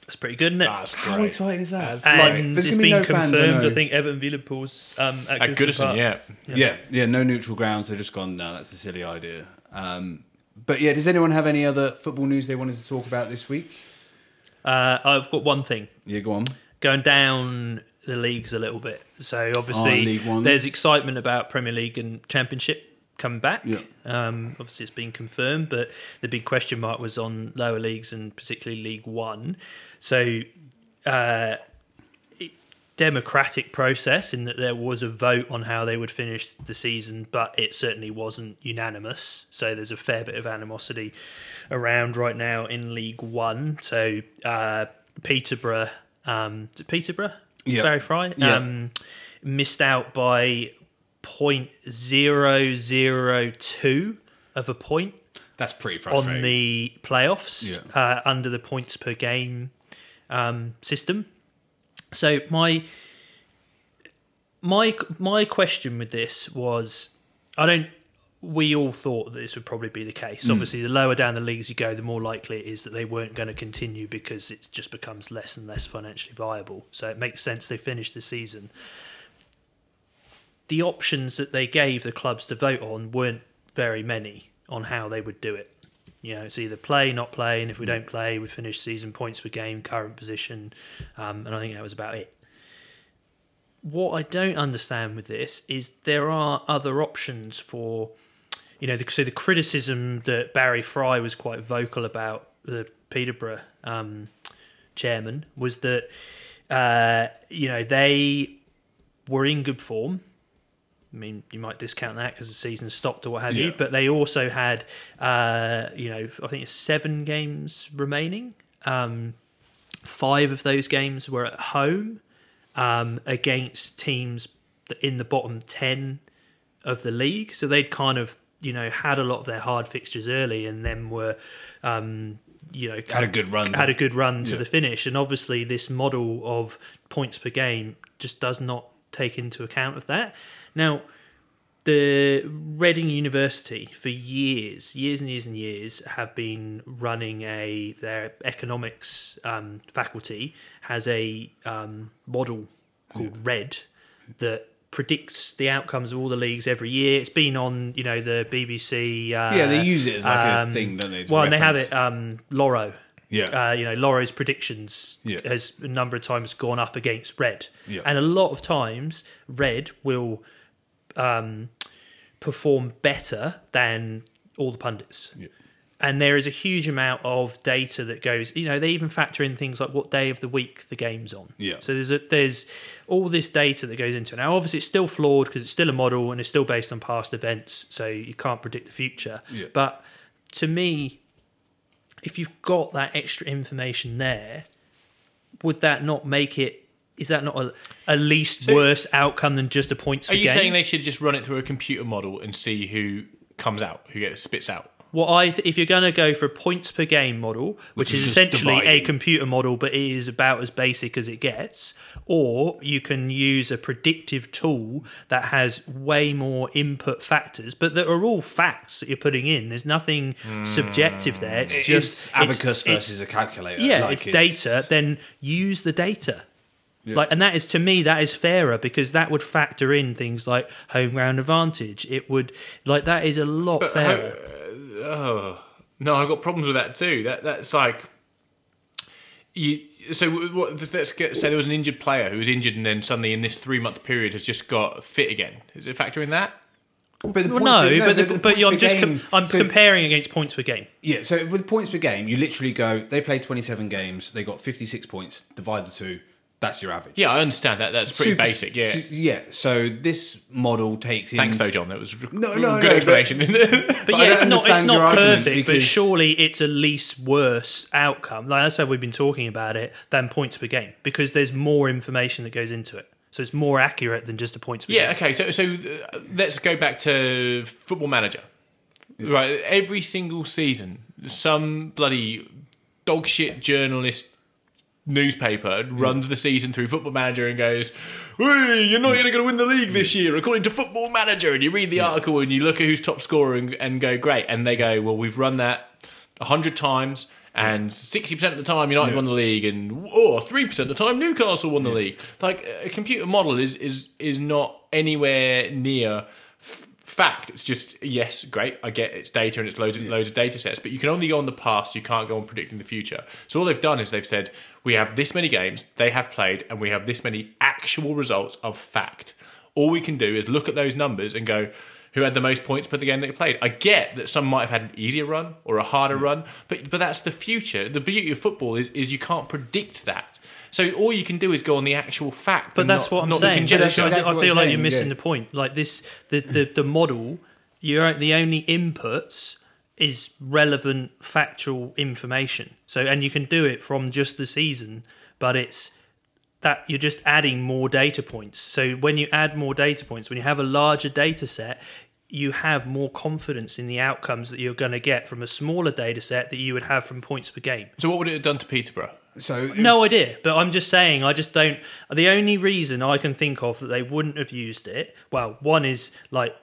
That's pretty good, isn't it? That's How great. exciting is that? Like, and it's been no confirmed, fans, I, I think Everton v Liverpool's um, at, at Goodison. Goodison yeah. yeah. Yeah, yeah, no neutral grounds. They've just gone, no, that's a silly idea. Um, but yeah, does anyone have any other football news they wanted to talk about this week? Uh, I've got one thing. Yeah, go on. Going down the leagues a little bit. So obviously oh, there's excitement about Premier League and Championship come back. Yeah. Um, obviously, it's been confirmed, but the big question mark was on lower leagues and particularly League One. So, uh, democratic process in that there was a vote on how they would finish the season, but it certainly wasn't unanimous. So, there's a fair bit of animosity around right now in League One. So, uh, Peterborough, um, is it Peterborough? Yeah. Barry Fry? Yeah. Um, missed out by point zero zero two of a point. That's pretty frustrating. On the playoffs, yeah. uh, under the points per game um, system. So my my my question with this was, I don't. We all thought that this would probably be the case. Mm. Obviously, the lower down the leagues you go, the more likely it is that they weren't going to continue because it just becomes less and less financially viable. So it makes sense they finish the season. The options that they gave the clubs to vote on weren't very many on how they would do it. You know, it's either play, not play, and if we don't play, we finish season, points per game, current position, um, and I think that was about it. What I don't understand with this is there are other options for, you know, the, so the criticism that Barry Fry was quite vocal about, the Peterborough um, chairman, was that, uh, you know, they were in good form. I mean, you might discount that because the season stopped or what have yeah. you, but they also had, uh, you know, I think it's seven games remaining. Um, five of those games were at home um, against teams in the bottom ten of the league. So they'd kind of, you know, had a lot of their hard fixtures early and then were, um, you know, had a good run, had to, a good run to yeah. the finish. And obviously, this model of points per game just does not take into account of that. Now, the Reading University for years, years and years and years have been running a, their economics um, faculty has a um, model called yeah. RED that predicts the outcomes of all the leagues every year. It's been on, you know, the B B C. Uh, yeah, they use it as like um, a thing, don't they? It's well, and they have it, um, Loro. Yeah, uh, you know, Loro's predictions yeah. has a number of times gone up against Red, yeah. and a lot of times Red will um, perform better than all the pundits. Yeah. And there is a huge amount of data that goes. You know, they even factor in things like what day of the week the game's on. Yeah. So there's a, there's all this data that goes into it. Now, obviously, it's still flawed because it's still a model and it's still based on past events, so you can't predict the future. Yeah. But to me, if you've got that extra information there, would that not make it? Is that not a, a least so, worse outcome than just a points? Are you game? Saying they should just run it through a computer model and see who comes out, who gets spits out? Well, I th- if you're going to go for a points per game model, which, which is, is essentially dividing. A computer model, but it is about as basic as it gets, or you can use a predictive tool that has way more input factors, but that are all facts that you're putting in. There's nothing mm. subjective there. It's it just abacus it's, versus it's, a calculator. Yeah, like it's, it's data. Then use the data. Yeah. Like, and that is, to me, that is fairer, because that would factor in things like home ground advantage. It would, like, that is a lot but fairer. How, uh, oh, no, I've got problems with that too. That that's like, you. So what, let's get, say there was an injured player who was injured, and then suddenly in this three month period has just got fit again. Is it factoring that? But the well, no, per, no, but, the, but, the but I'm just game, com- I'm so, comparing against points per game. Yeah, so with points per game, you literally go. They played twenty-seven games. They got fifty-six points. Divide the two. That's your average. Yeah, I understand that. That's pretty Super, basic. Yeah, yeah. So this model takes in. Thanks, though, John. That was no, no, good no, explanation. But, but, but yeah, it's not it's not perfect. But surely it's a least worse outcome. Like I said, we've been talking about it than points per game, because there's more information that goes into it. So it's more accurate than just a points per yeah, game. Yeah. Okay. So so uh, let's go back to Football Manager. Yeah. Right. Every single season, some bloody dog shit journalist. Newspaper runs the season through Football Manager and goes, hey, you're not going to win the league this year according to Football Manager, and you read the article and you look at who's top scorer and, and go great, and they go, well, we've run that one hundred times and sixty percent of the time United no. won the league, and or oh, three percent of the time Newcastle won the yeah. league. Like, a computer model is is is not anywhere near f- fact. It's just, yes, great, I get it's data and it's loads and yeah. loads of data sets, but you can only go on the past. You can't go on predicting the future. So all they've done is they've said, we have this many games, they have played, and we have this many actual results of fact. All we can do is look at those numbers and go, who had the most points per the game that they played? I get that some might have had an easier run or a harder mm-hmm. run, but but that's the future. The beauty of football is is you can't predict that. So all you can do is go on the actual fact. But that's not, what I'm not saying. Exactly I, I feel like saying. You're missing yeah. the point. Like this, the, the, the model, you're the only inputs... is relevant factual information. So, and you can do it from just the season, but it's that you're just adding more data points. So when you add more data points, when you have a larger data set, you have more confidence in the outcomes that you're going to get from a smaller data set that you would have from points per game. So what would it have done to Peterborough? So no idea, but I'm just saying, I just don't... The only reason I can think of that they wouldn't have used it, well, one is like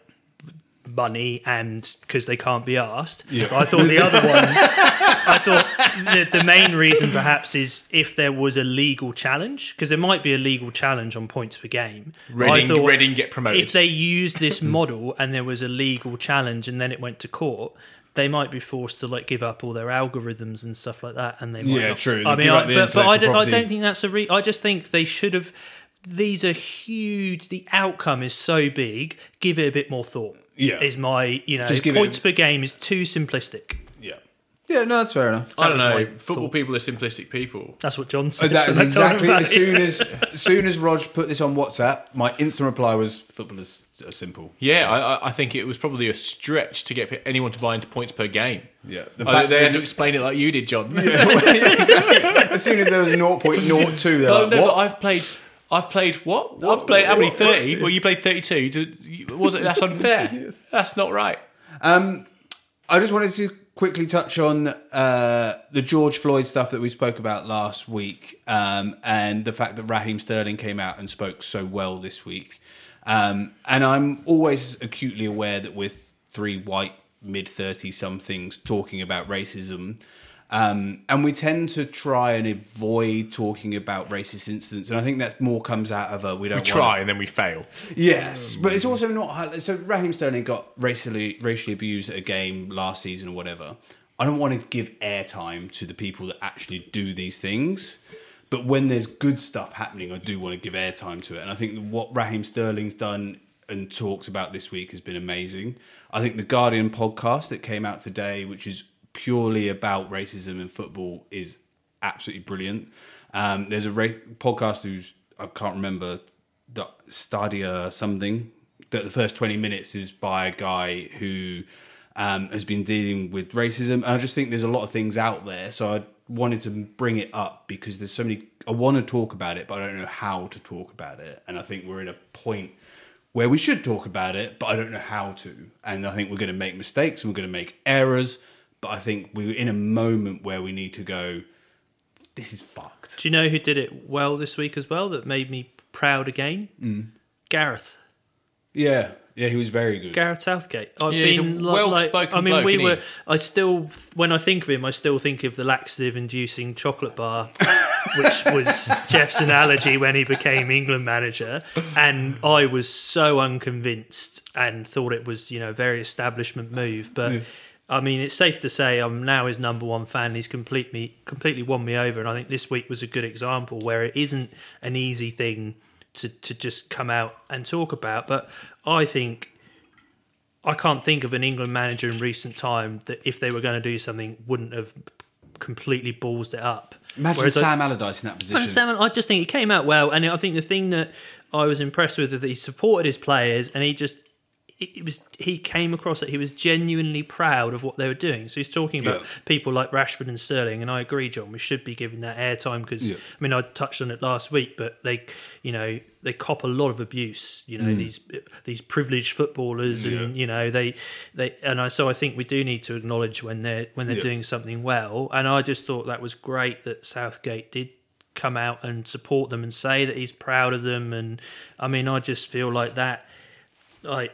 money and because they can't be asked. Yeah. I thought the other one, I thought the, the main reason perhaps is if there was a legal challenge, because there might be a legal challenge on points per game. Reading, I thought Reading get promoted. If they used this model and there was a legal challenge and then it went to court, they might be forced to like give up all their algorithms and stuff like that. And they might yeah, not. True. I mean, I, but, but I, don't, I don't think that's a. Re- I just think they should have. These are huge. The outcome is so big. Give it a bit more thought. Yeah, is my you know points it... per game is too simplistic. Yeah, yeah, no, that's fair enough. That I don't know. Football thought. People are simplistic people. That's what John said. Oh, that was exactly as soon as, as soon as Rog put this on WhatsApp, my instant reply was footballers are simple. Yeah, yeah. I, I think it was probably a stretch to get anyone to buy into points per game. Yeah, the fact I, they had to explain it like you did, John. Yeah. Yeah, exactly. As soon as there was zero point zero two, they're no, like, no, what? But I've played. I've played what? what? I've played how many thirty? Well, you played thirty-two. To, was it? That's unfair. Yes. That's not right. Um, I just wanted to quickly touch on uh, the George Floyd stuff that we spoke about last week, um, and the fact that Raheem Sterling came out and spoke so well this week. Um, and I'm always acutely aware that we're three white mid-thirty-somethings talking about racism. Um, and we tend to try and avoid talking about racist incidents, and I think that more comes out of a we don't. We try want and then we fail. Yes, but it's also not. So Raheem Sterling got racially racially abused at a game last season or whatever. I don't want to give airtime to the people that actually do these things, but when there's good stuff happening, I do want to give airtime to it. And I think what Raheem Sterling's done and talks about this week has been amazing. I think the Guardian podcast that came out today, which is purely about racism in football, is absolutely brilliant. Um, there's a ra- podcast who's, I can't remember, Stadia something, that the first twenty minutes is by a guy who um, has been dealing with racism. And I just think there's a lot of things out there. So I wanted to bring it up because there's so many... I want to talk about it, but I don't know how to talk about it. And I think we're in a point where we should talk about it, but I don't know how to. And I think we're going to make mistakes and we're going to make errors. But I think we're in a moment where we need to go, this is fucked. Do you know who did it well this week as well that made me proud again? Mm. Gareth. Yeah, yeah, he was very good. Gareth Southgate. I've yeah, been he's a well-spoken like, I mean, bloke, we were. He? I still, when I think of him, I still think of the laxative-inducing chocolate bar, which was Geoff's analogy when he became England manager. And I was so unconvinced and thought it was, you know, a very establishment move, but. Yeah. I mean, it's safe to say I'm now his number one fan. He's completely, completely won me over, and I think this week was a good example where it isn't an easy thing to, to just come out and talk about. But I think I can't think of an England manager in recent time that, if they were going to do something, wouldn't have completely ballsed it up. Imagine Whereas Sam I, Allardyce in that position. Sam, I just think he came out well, and I think the thing that I was impressed with is that he supported his players, and he just. It was he came across that he was genuinely proud of what they were doing. So he's talking about yeah. people like Rashford and Sterling, and I agree, John. We should be giving that airtime because yeah. I mean I touched on it last week, but they, you know, they cop a lot of abuse. You know mm. these these privileged footballers, yeah. and you know they they and I so I think we do need to acknowledge when they're when they're yeah. doing something well. And I just thought that was great that Southgate did come out and support them and say that he's proud of them. And I mean I just feel like that, like.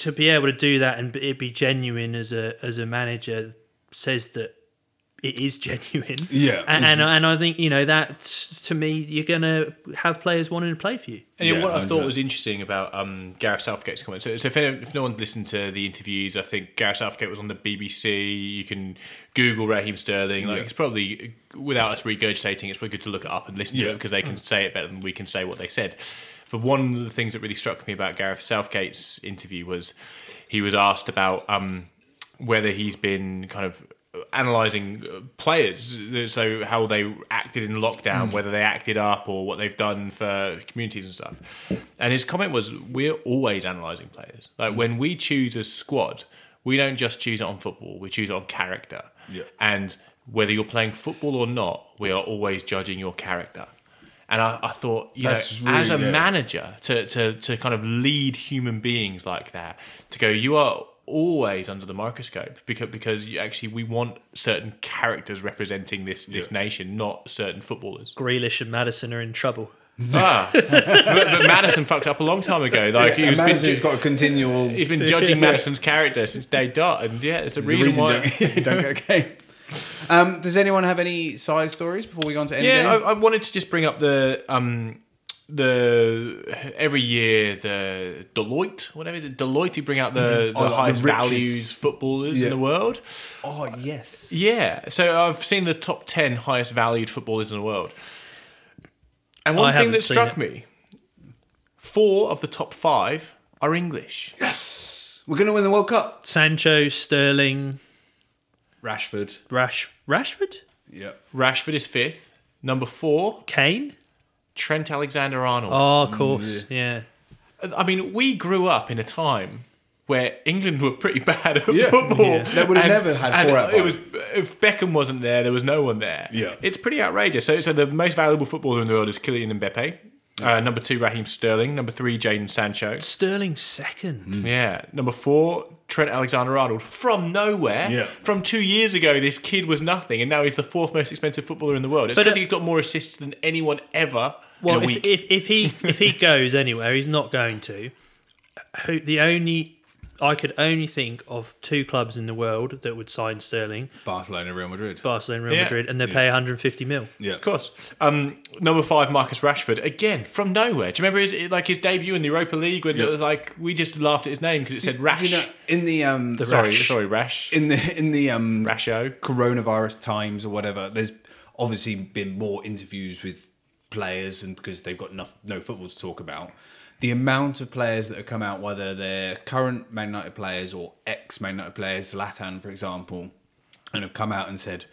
To be able to do that and it be genuine as a as a manager says that it is genuine. Yeah, and and, and I think you know that to me you're gonna have players wanting to play for you. And yeah, what I thought was interesting about um, Gareth Southgate's comments. So, so if, anyone, if no one listened to the interviews, I think Gareth Southgate was on the B B C. You can Google Raheem Sterling. Like yeah. it's probably without us regurgitating, it's probably good to look it up and listen yeah. to it because they can mm. say it better than we can say what they said. But one of the things that really struck me about Gareth Southgate's interview was he was asked about um, whether he's been kind of analysing players, so how they acted in lockdown, whether they acted up or what they've done for communities and stuff. And his comment was, we're always analysing players. Like when we choose a squad, we don't just choose it on football, we choose it on character. Yeah. And whether you're playing football or not, we are always judging your character. And I, I thought, you That's know, really, as a yeah. manager, to, to, to kind of lead human beings like that, to go, you are always under the microscope because because you actually we want certain characters representing this, this yeah. nation, not certain footballers. Grealish and Maddison are in trouble. ah, but, but Madison fucked up a long time ago. Like yeah, he was Madison's been, got a continual. He's been judging Madison's character since day dot, and yeah, it's a There's reason, a reason why you don't get a game. Um, does anyone have any side stories before we go on to end? Yeah, I, I wanted to just bring up the um, the every year the Deloitte, whatever is it, Deloitte. You bring out the, mm-hmm. the oh, highest the values footballers yeah. in the world. Oh yes, yeah. So I've seen the top ten highest valued footballers in the world, and one I thing that struck it. me: four of the top five are English. Yes, we're going to win the World Cup. Sancho, Sterling. Rashford. Rash Rashford? Yeah. Rashford is fifth. Number four. Kane? Trent Alexander-Arnold. Oh, of course. Mm, yeah. yeah. I mean, we grew up in a time where England were pretty bad at yeah. football. Yeah. They would have and, never had four out of five. If Beckham wasn't there, there was no one there. Yeah. It's pretty outrageous. So, so the most valuable footballer in the world is Kylian Mbappe. Yeah. Uh, number two, Raheem Sterling. Number three, Jadon Sancho. Sterling second. Mm. Yeah. Number four... Trent Alexander-Arnold from nowhere yeah. from two years ago. This kid was nothing, and now he's the fourth most expensive footballer in the world. It's because uh, he's got more assists than anyone ever. Well, in a week. If, if, if he if he goes anywhere, he's not going to. Who the only I could only think of two clubs in the world that would sign Sterling: Barcelona, Real Madrid, Barcelona, Real yeah. Madrid, and they yeah. pay one hundred fifty mil. Yeah, of course. Um, number five, Marcus Rashford, again from nowhere. Do you remember his like his debut in the Europa League when yeah. it was like we just laughed at his name because it said Rash. You know, in the um, the sorry, rash. sorry, Rash. In the in the um, Rasho coronavirus times or whatever. There's obviously been more interviews with players, and because they've got no, no football to talk about. The amount of players that have come out, whether they're current Man United players or ex-Man United players, Zlatan, for example, and have come out and said,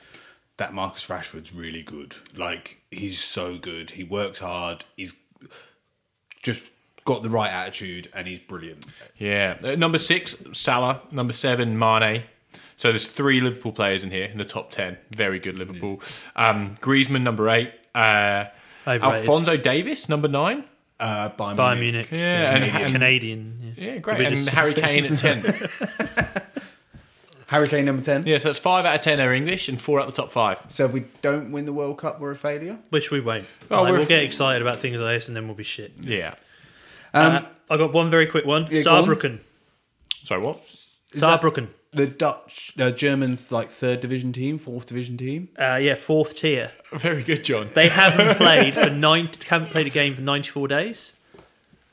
that Marcus Rashford's really good. Like, he's so good. He works hard. He's just got the right attitude and he's brilliant. Yeah. At number six, Salah. Number seven, Mane. So there's three Liverpool players in here in the top ten. Very good Liverpool. Yeah. Um, Griezmann, number eight. Uh, Alphonso Davies, number nine. Uh, Bayern, Bayern Munich. Munich. Yeah. Canadian. And, and, Canadian. Yeah, yeah great. And Harry Kane at ten. Harry Kane, number ten. Yeah, so that's five out of ten are English and four out of the top five. So if we don't win the World Cup, we're a failure? Which we won't. Oh, like, we'll f- get excited about things like this and then we'll be shit. Yeah. Um, uh, I got one very quick one. Yeah, Saarbrücken. On. Sorry, what? Is Saarbrücken. The Dutch, uh, German, like third division team, fourth division team. Uh, yeah, fourth tier. Very good, John. They haven't played for nine. Haven't played a game for ninety-four days.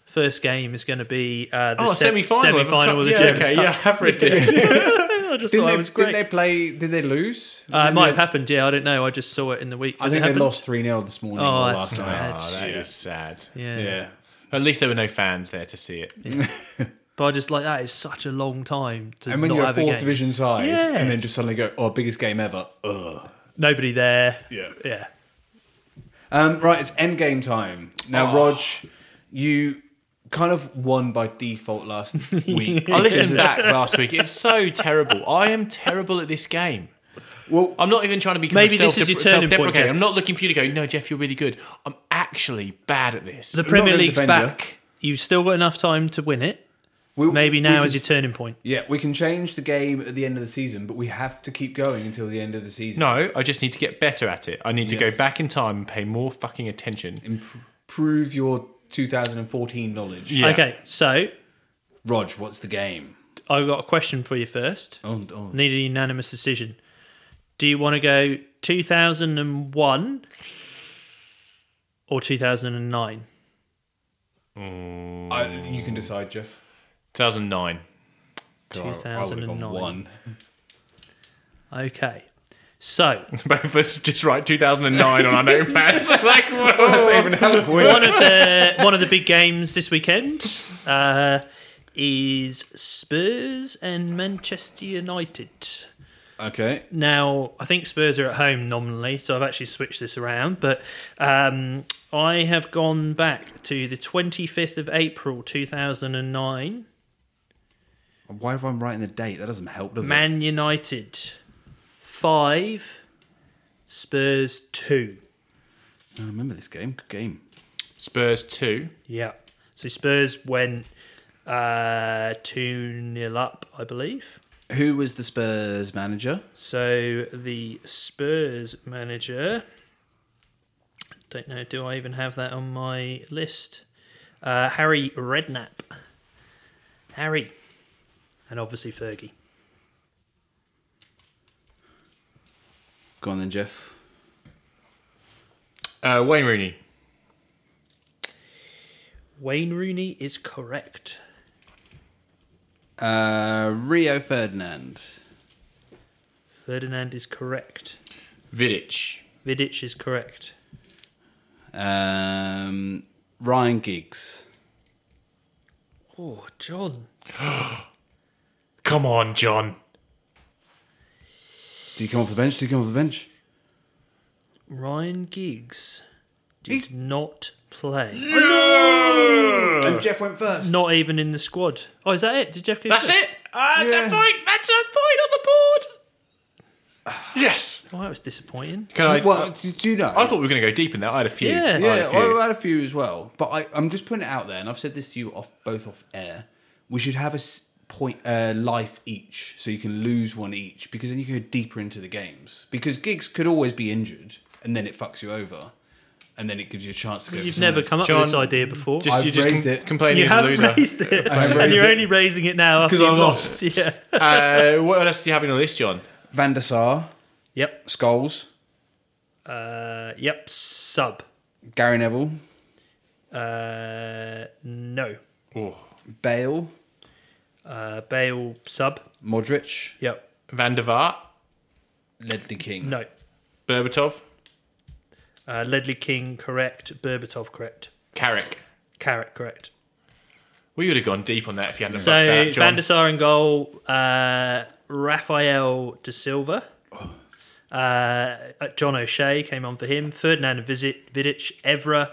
First game is going to be uh, the oh, se- semi-final, semi-final with the yeah, Germans. Okay, yeah, I've read this. I just didn't thought they, I was great. Did they play? Did they lose? Uh, it might have happened. Yeah, I don't know. I just saw it in the week. I think they lost three nil this morning. Oh, or that's last sad. Night. Oh, that yeah. is sad. Yeah. yeah. At least there were no fans there to see it. Yeah. But I just like that is such a long time to and when not you're have a fourth division side, yeah. and then just suddenly go, "Oh, biggest game ever!" Ugh. Nobody there. Yeah, yeah. Um, right, it's end game time now. Oh. Rog, you kind of won by default last week. I listened back last week. It's so terrible. I am terrible at this game. Well, I'm not even trying to be maybe self, this is your turning point. I'm not looking for you to go, no, Jeff, you're really good. I'm actually bad at this. The Premier League's back. You. You've still got enough time to win it. We, maybe now can, is your turning point. Yeah, we can change the game at the end of the season, but we have to keep going until the end of the season. No, I just need to get better at it. I need to yes. go back in time and pay more fucking attention. Improve your two thousand fourteen knowledge. Yeah. Okay, so... Rog, what's the game? I've got a question for you first. Oh, oh. Need a unanimous decision. Do you want to go two thousand one or two thousand nine? Mm. I, you can decide, Jeff. two thousand nine. God, two thousand nine. I, I one. Okay. So. Both of us just write two thousand nine on our notepads. Like, oh, even one, of the, one of the big games this weekend uh, is Spurs and Manchester United. Okay. Now, I think Spurs are at home nominally, so I've actually switched this around, but um, I have gone back to the twenty-fifth of April, two thousand nine. Why am I writing the date? That doesn't help, does Man it? Man United, five, Spurs, two. I remember this game. Good game. Spurs, two. Yeah. So Spurs went uh, two nil up, I believe. Who was the Spurs manager? So the Spurs manager, don't know, do I even have that on my list? Uh, Harry Redknapp. Harry. And obviously Fergie. Go on then, Jeff. Uh, Wayne Rooney. Wayne Rooney is correct. Uh, Rio Ferdinand. Ferdinand is correct. Vidic. Vidic is correct. Um, Ryan Giggs. Oh, John. Come on, John. Did he come off the bench? Did he come off the bench? Ryan Giggs did he- not play. No! And Jeff went first. Not even in the squad. Oh, is that it? Did Jeff do That's first? It. Uh, that's yeah. a point. That's a point on the board. Yes. Well, that was disappointing. Can I? Well, do you know? I thought we were going to go deep in that. I had a few. Yeah, yeah. I had a few, I had a few as well. But I, I'm just putting it out there, and I've said this to you off both off air. We should have a point uh, life each, so you can lose one each, because then you go deeper into the games. Because Giggs could always be injured, and then it fucks you over. And then it gives you a chance to go. You've never come up John, with this idea before. Just, I've you just raised com- it. Complaining you as a loser. You have raised it. and raised you're it. only raising it now after you've lost. Because I lost. Yeah. uh, what else do you have in the list, John? Van der Sar. Yep. Scholes. Uh, yep. Sub. Gary Neville. Uh, no. Oh. Bale. Uh, Bale, sub. Modric. Yep. Van der Vaart. Ledley King. No. Berbatov. Uh, Ledley King, correct. Berbatov, correct. Carrick. Carrick, correct. We would have gone deep on that if you hadn't so, got that, John. Van der Sar in goal, uh, Rafael da Silva, uh, John O'Shea came on for him, Ferdinand Vidic, Evra,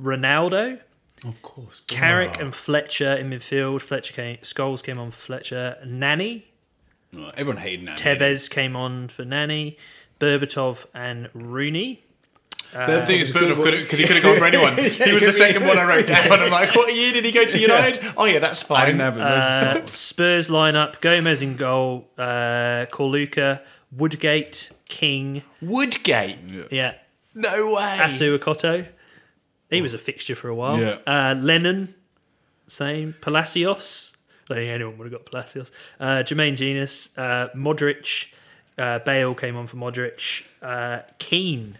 Ronaldo, Of course. Carrick wow. and Fletcher in midfield. Fletcher came, Scholes came on for Fletcher. Nani. Oh, everyone hated Nani. Tevez came on for Nani. Berbatov and Rooney. Uh, the thing is, Berbatov could because he could have gone for anyone. He was the second one I wrote down. I'm like, what year did he go to United? Yeah. Oh yeah, that's fine. I didn't have it. Uh, Spurs lineup: Gomez in goal, uh, Corluca, Woodgate, King. Woodgate. Yeah. yeah. No way. Asu Okoto. He was a fixture for a while. Yeah. Uh, Lennon, same. Palacios. I don't think anyone would have got Palacios. Uh, Jermaine Genius, uh, Modric. Uh, Bale came on for Modric. Uh, Keane.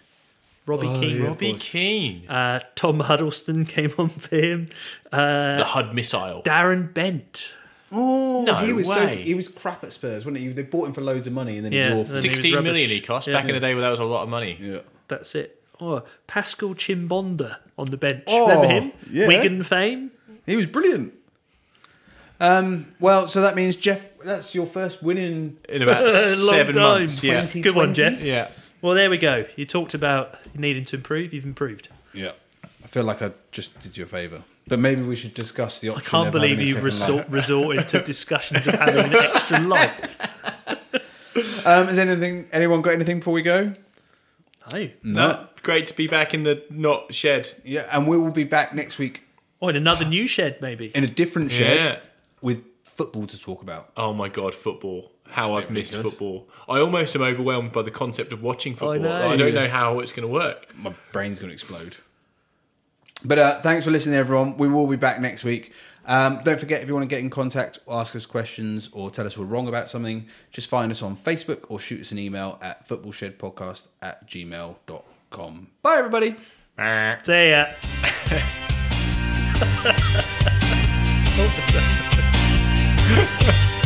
Robbie oh, Keane. Yeah, Robbie Keane. Uh, Tom Huddleston came on for him. Uh, the Hud missile. Darren Bent. Oh, no he was way. So, he was crap at Spurs, wasn't he? They bought him for loads of money and then yeah, he bought sixteen million he cost. Yeah. Back in the day where that was a lot of money. Yeah. That's it. Oh, Pascal Chimbonda on the bench. Oh, remember him? Yeah. Wigan fame. He was brilliant. Um, well, so that means, Geoff, that's your first win in, in about seven time. months. Yeah. Good one, Geoff. Yeah. Well, there we go. You talked about needing to improve. You've improved. Yeah. I feel like I just did you a favour. But maybe we should discuss the option. I can't believe you resort, resorted to discussions of having an extra life. um, has anything, anyone got anything before we go? No. No. Great to be back in the not shed. Yeah, and we will be back next week. Oh, in another new shed, maybe. In a different shed yeah. with football to talk about. Oh my God, football. How I've missed ridiculous. football. I almost am overwhelmed by the concept of watching football. I, know. I don't know how it's going to work. My brain's going to explode. But uh, thanks for listening, everyone. We will be back next week. Um, don't forget, if you want to get in contact, ask us questions or tell us we're wrong about something, just find us on Facebook or shoot us an email at footballshedpodcast at gmail dot com. Bye, everybody. See ya. Oh,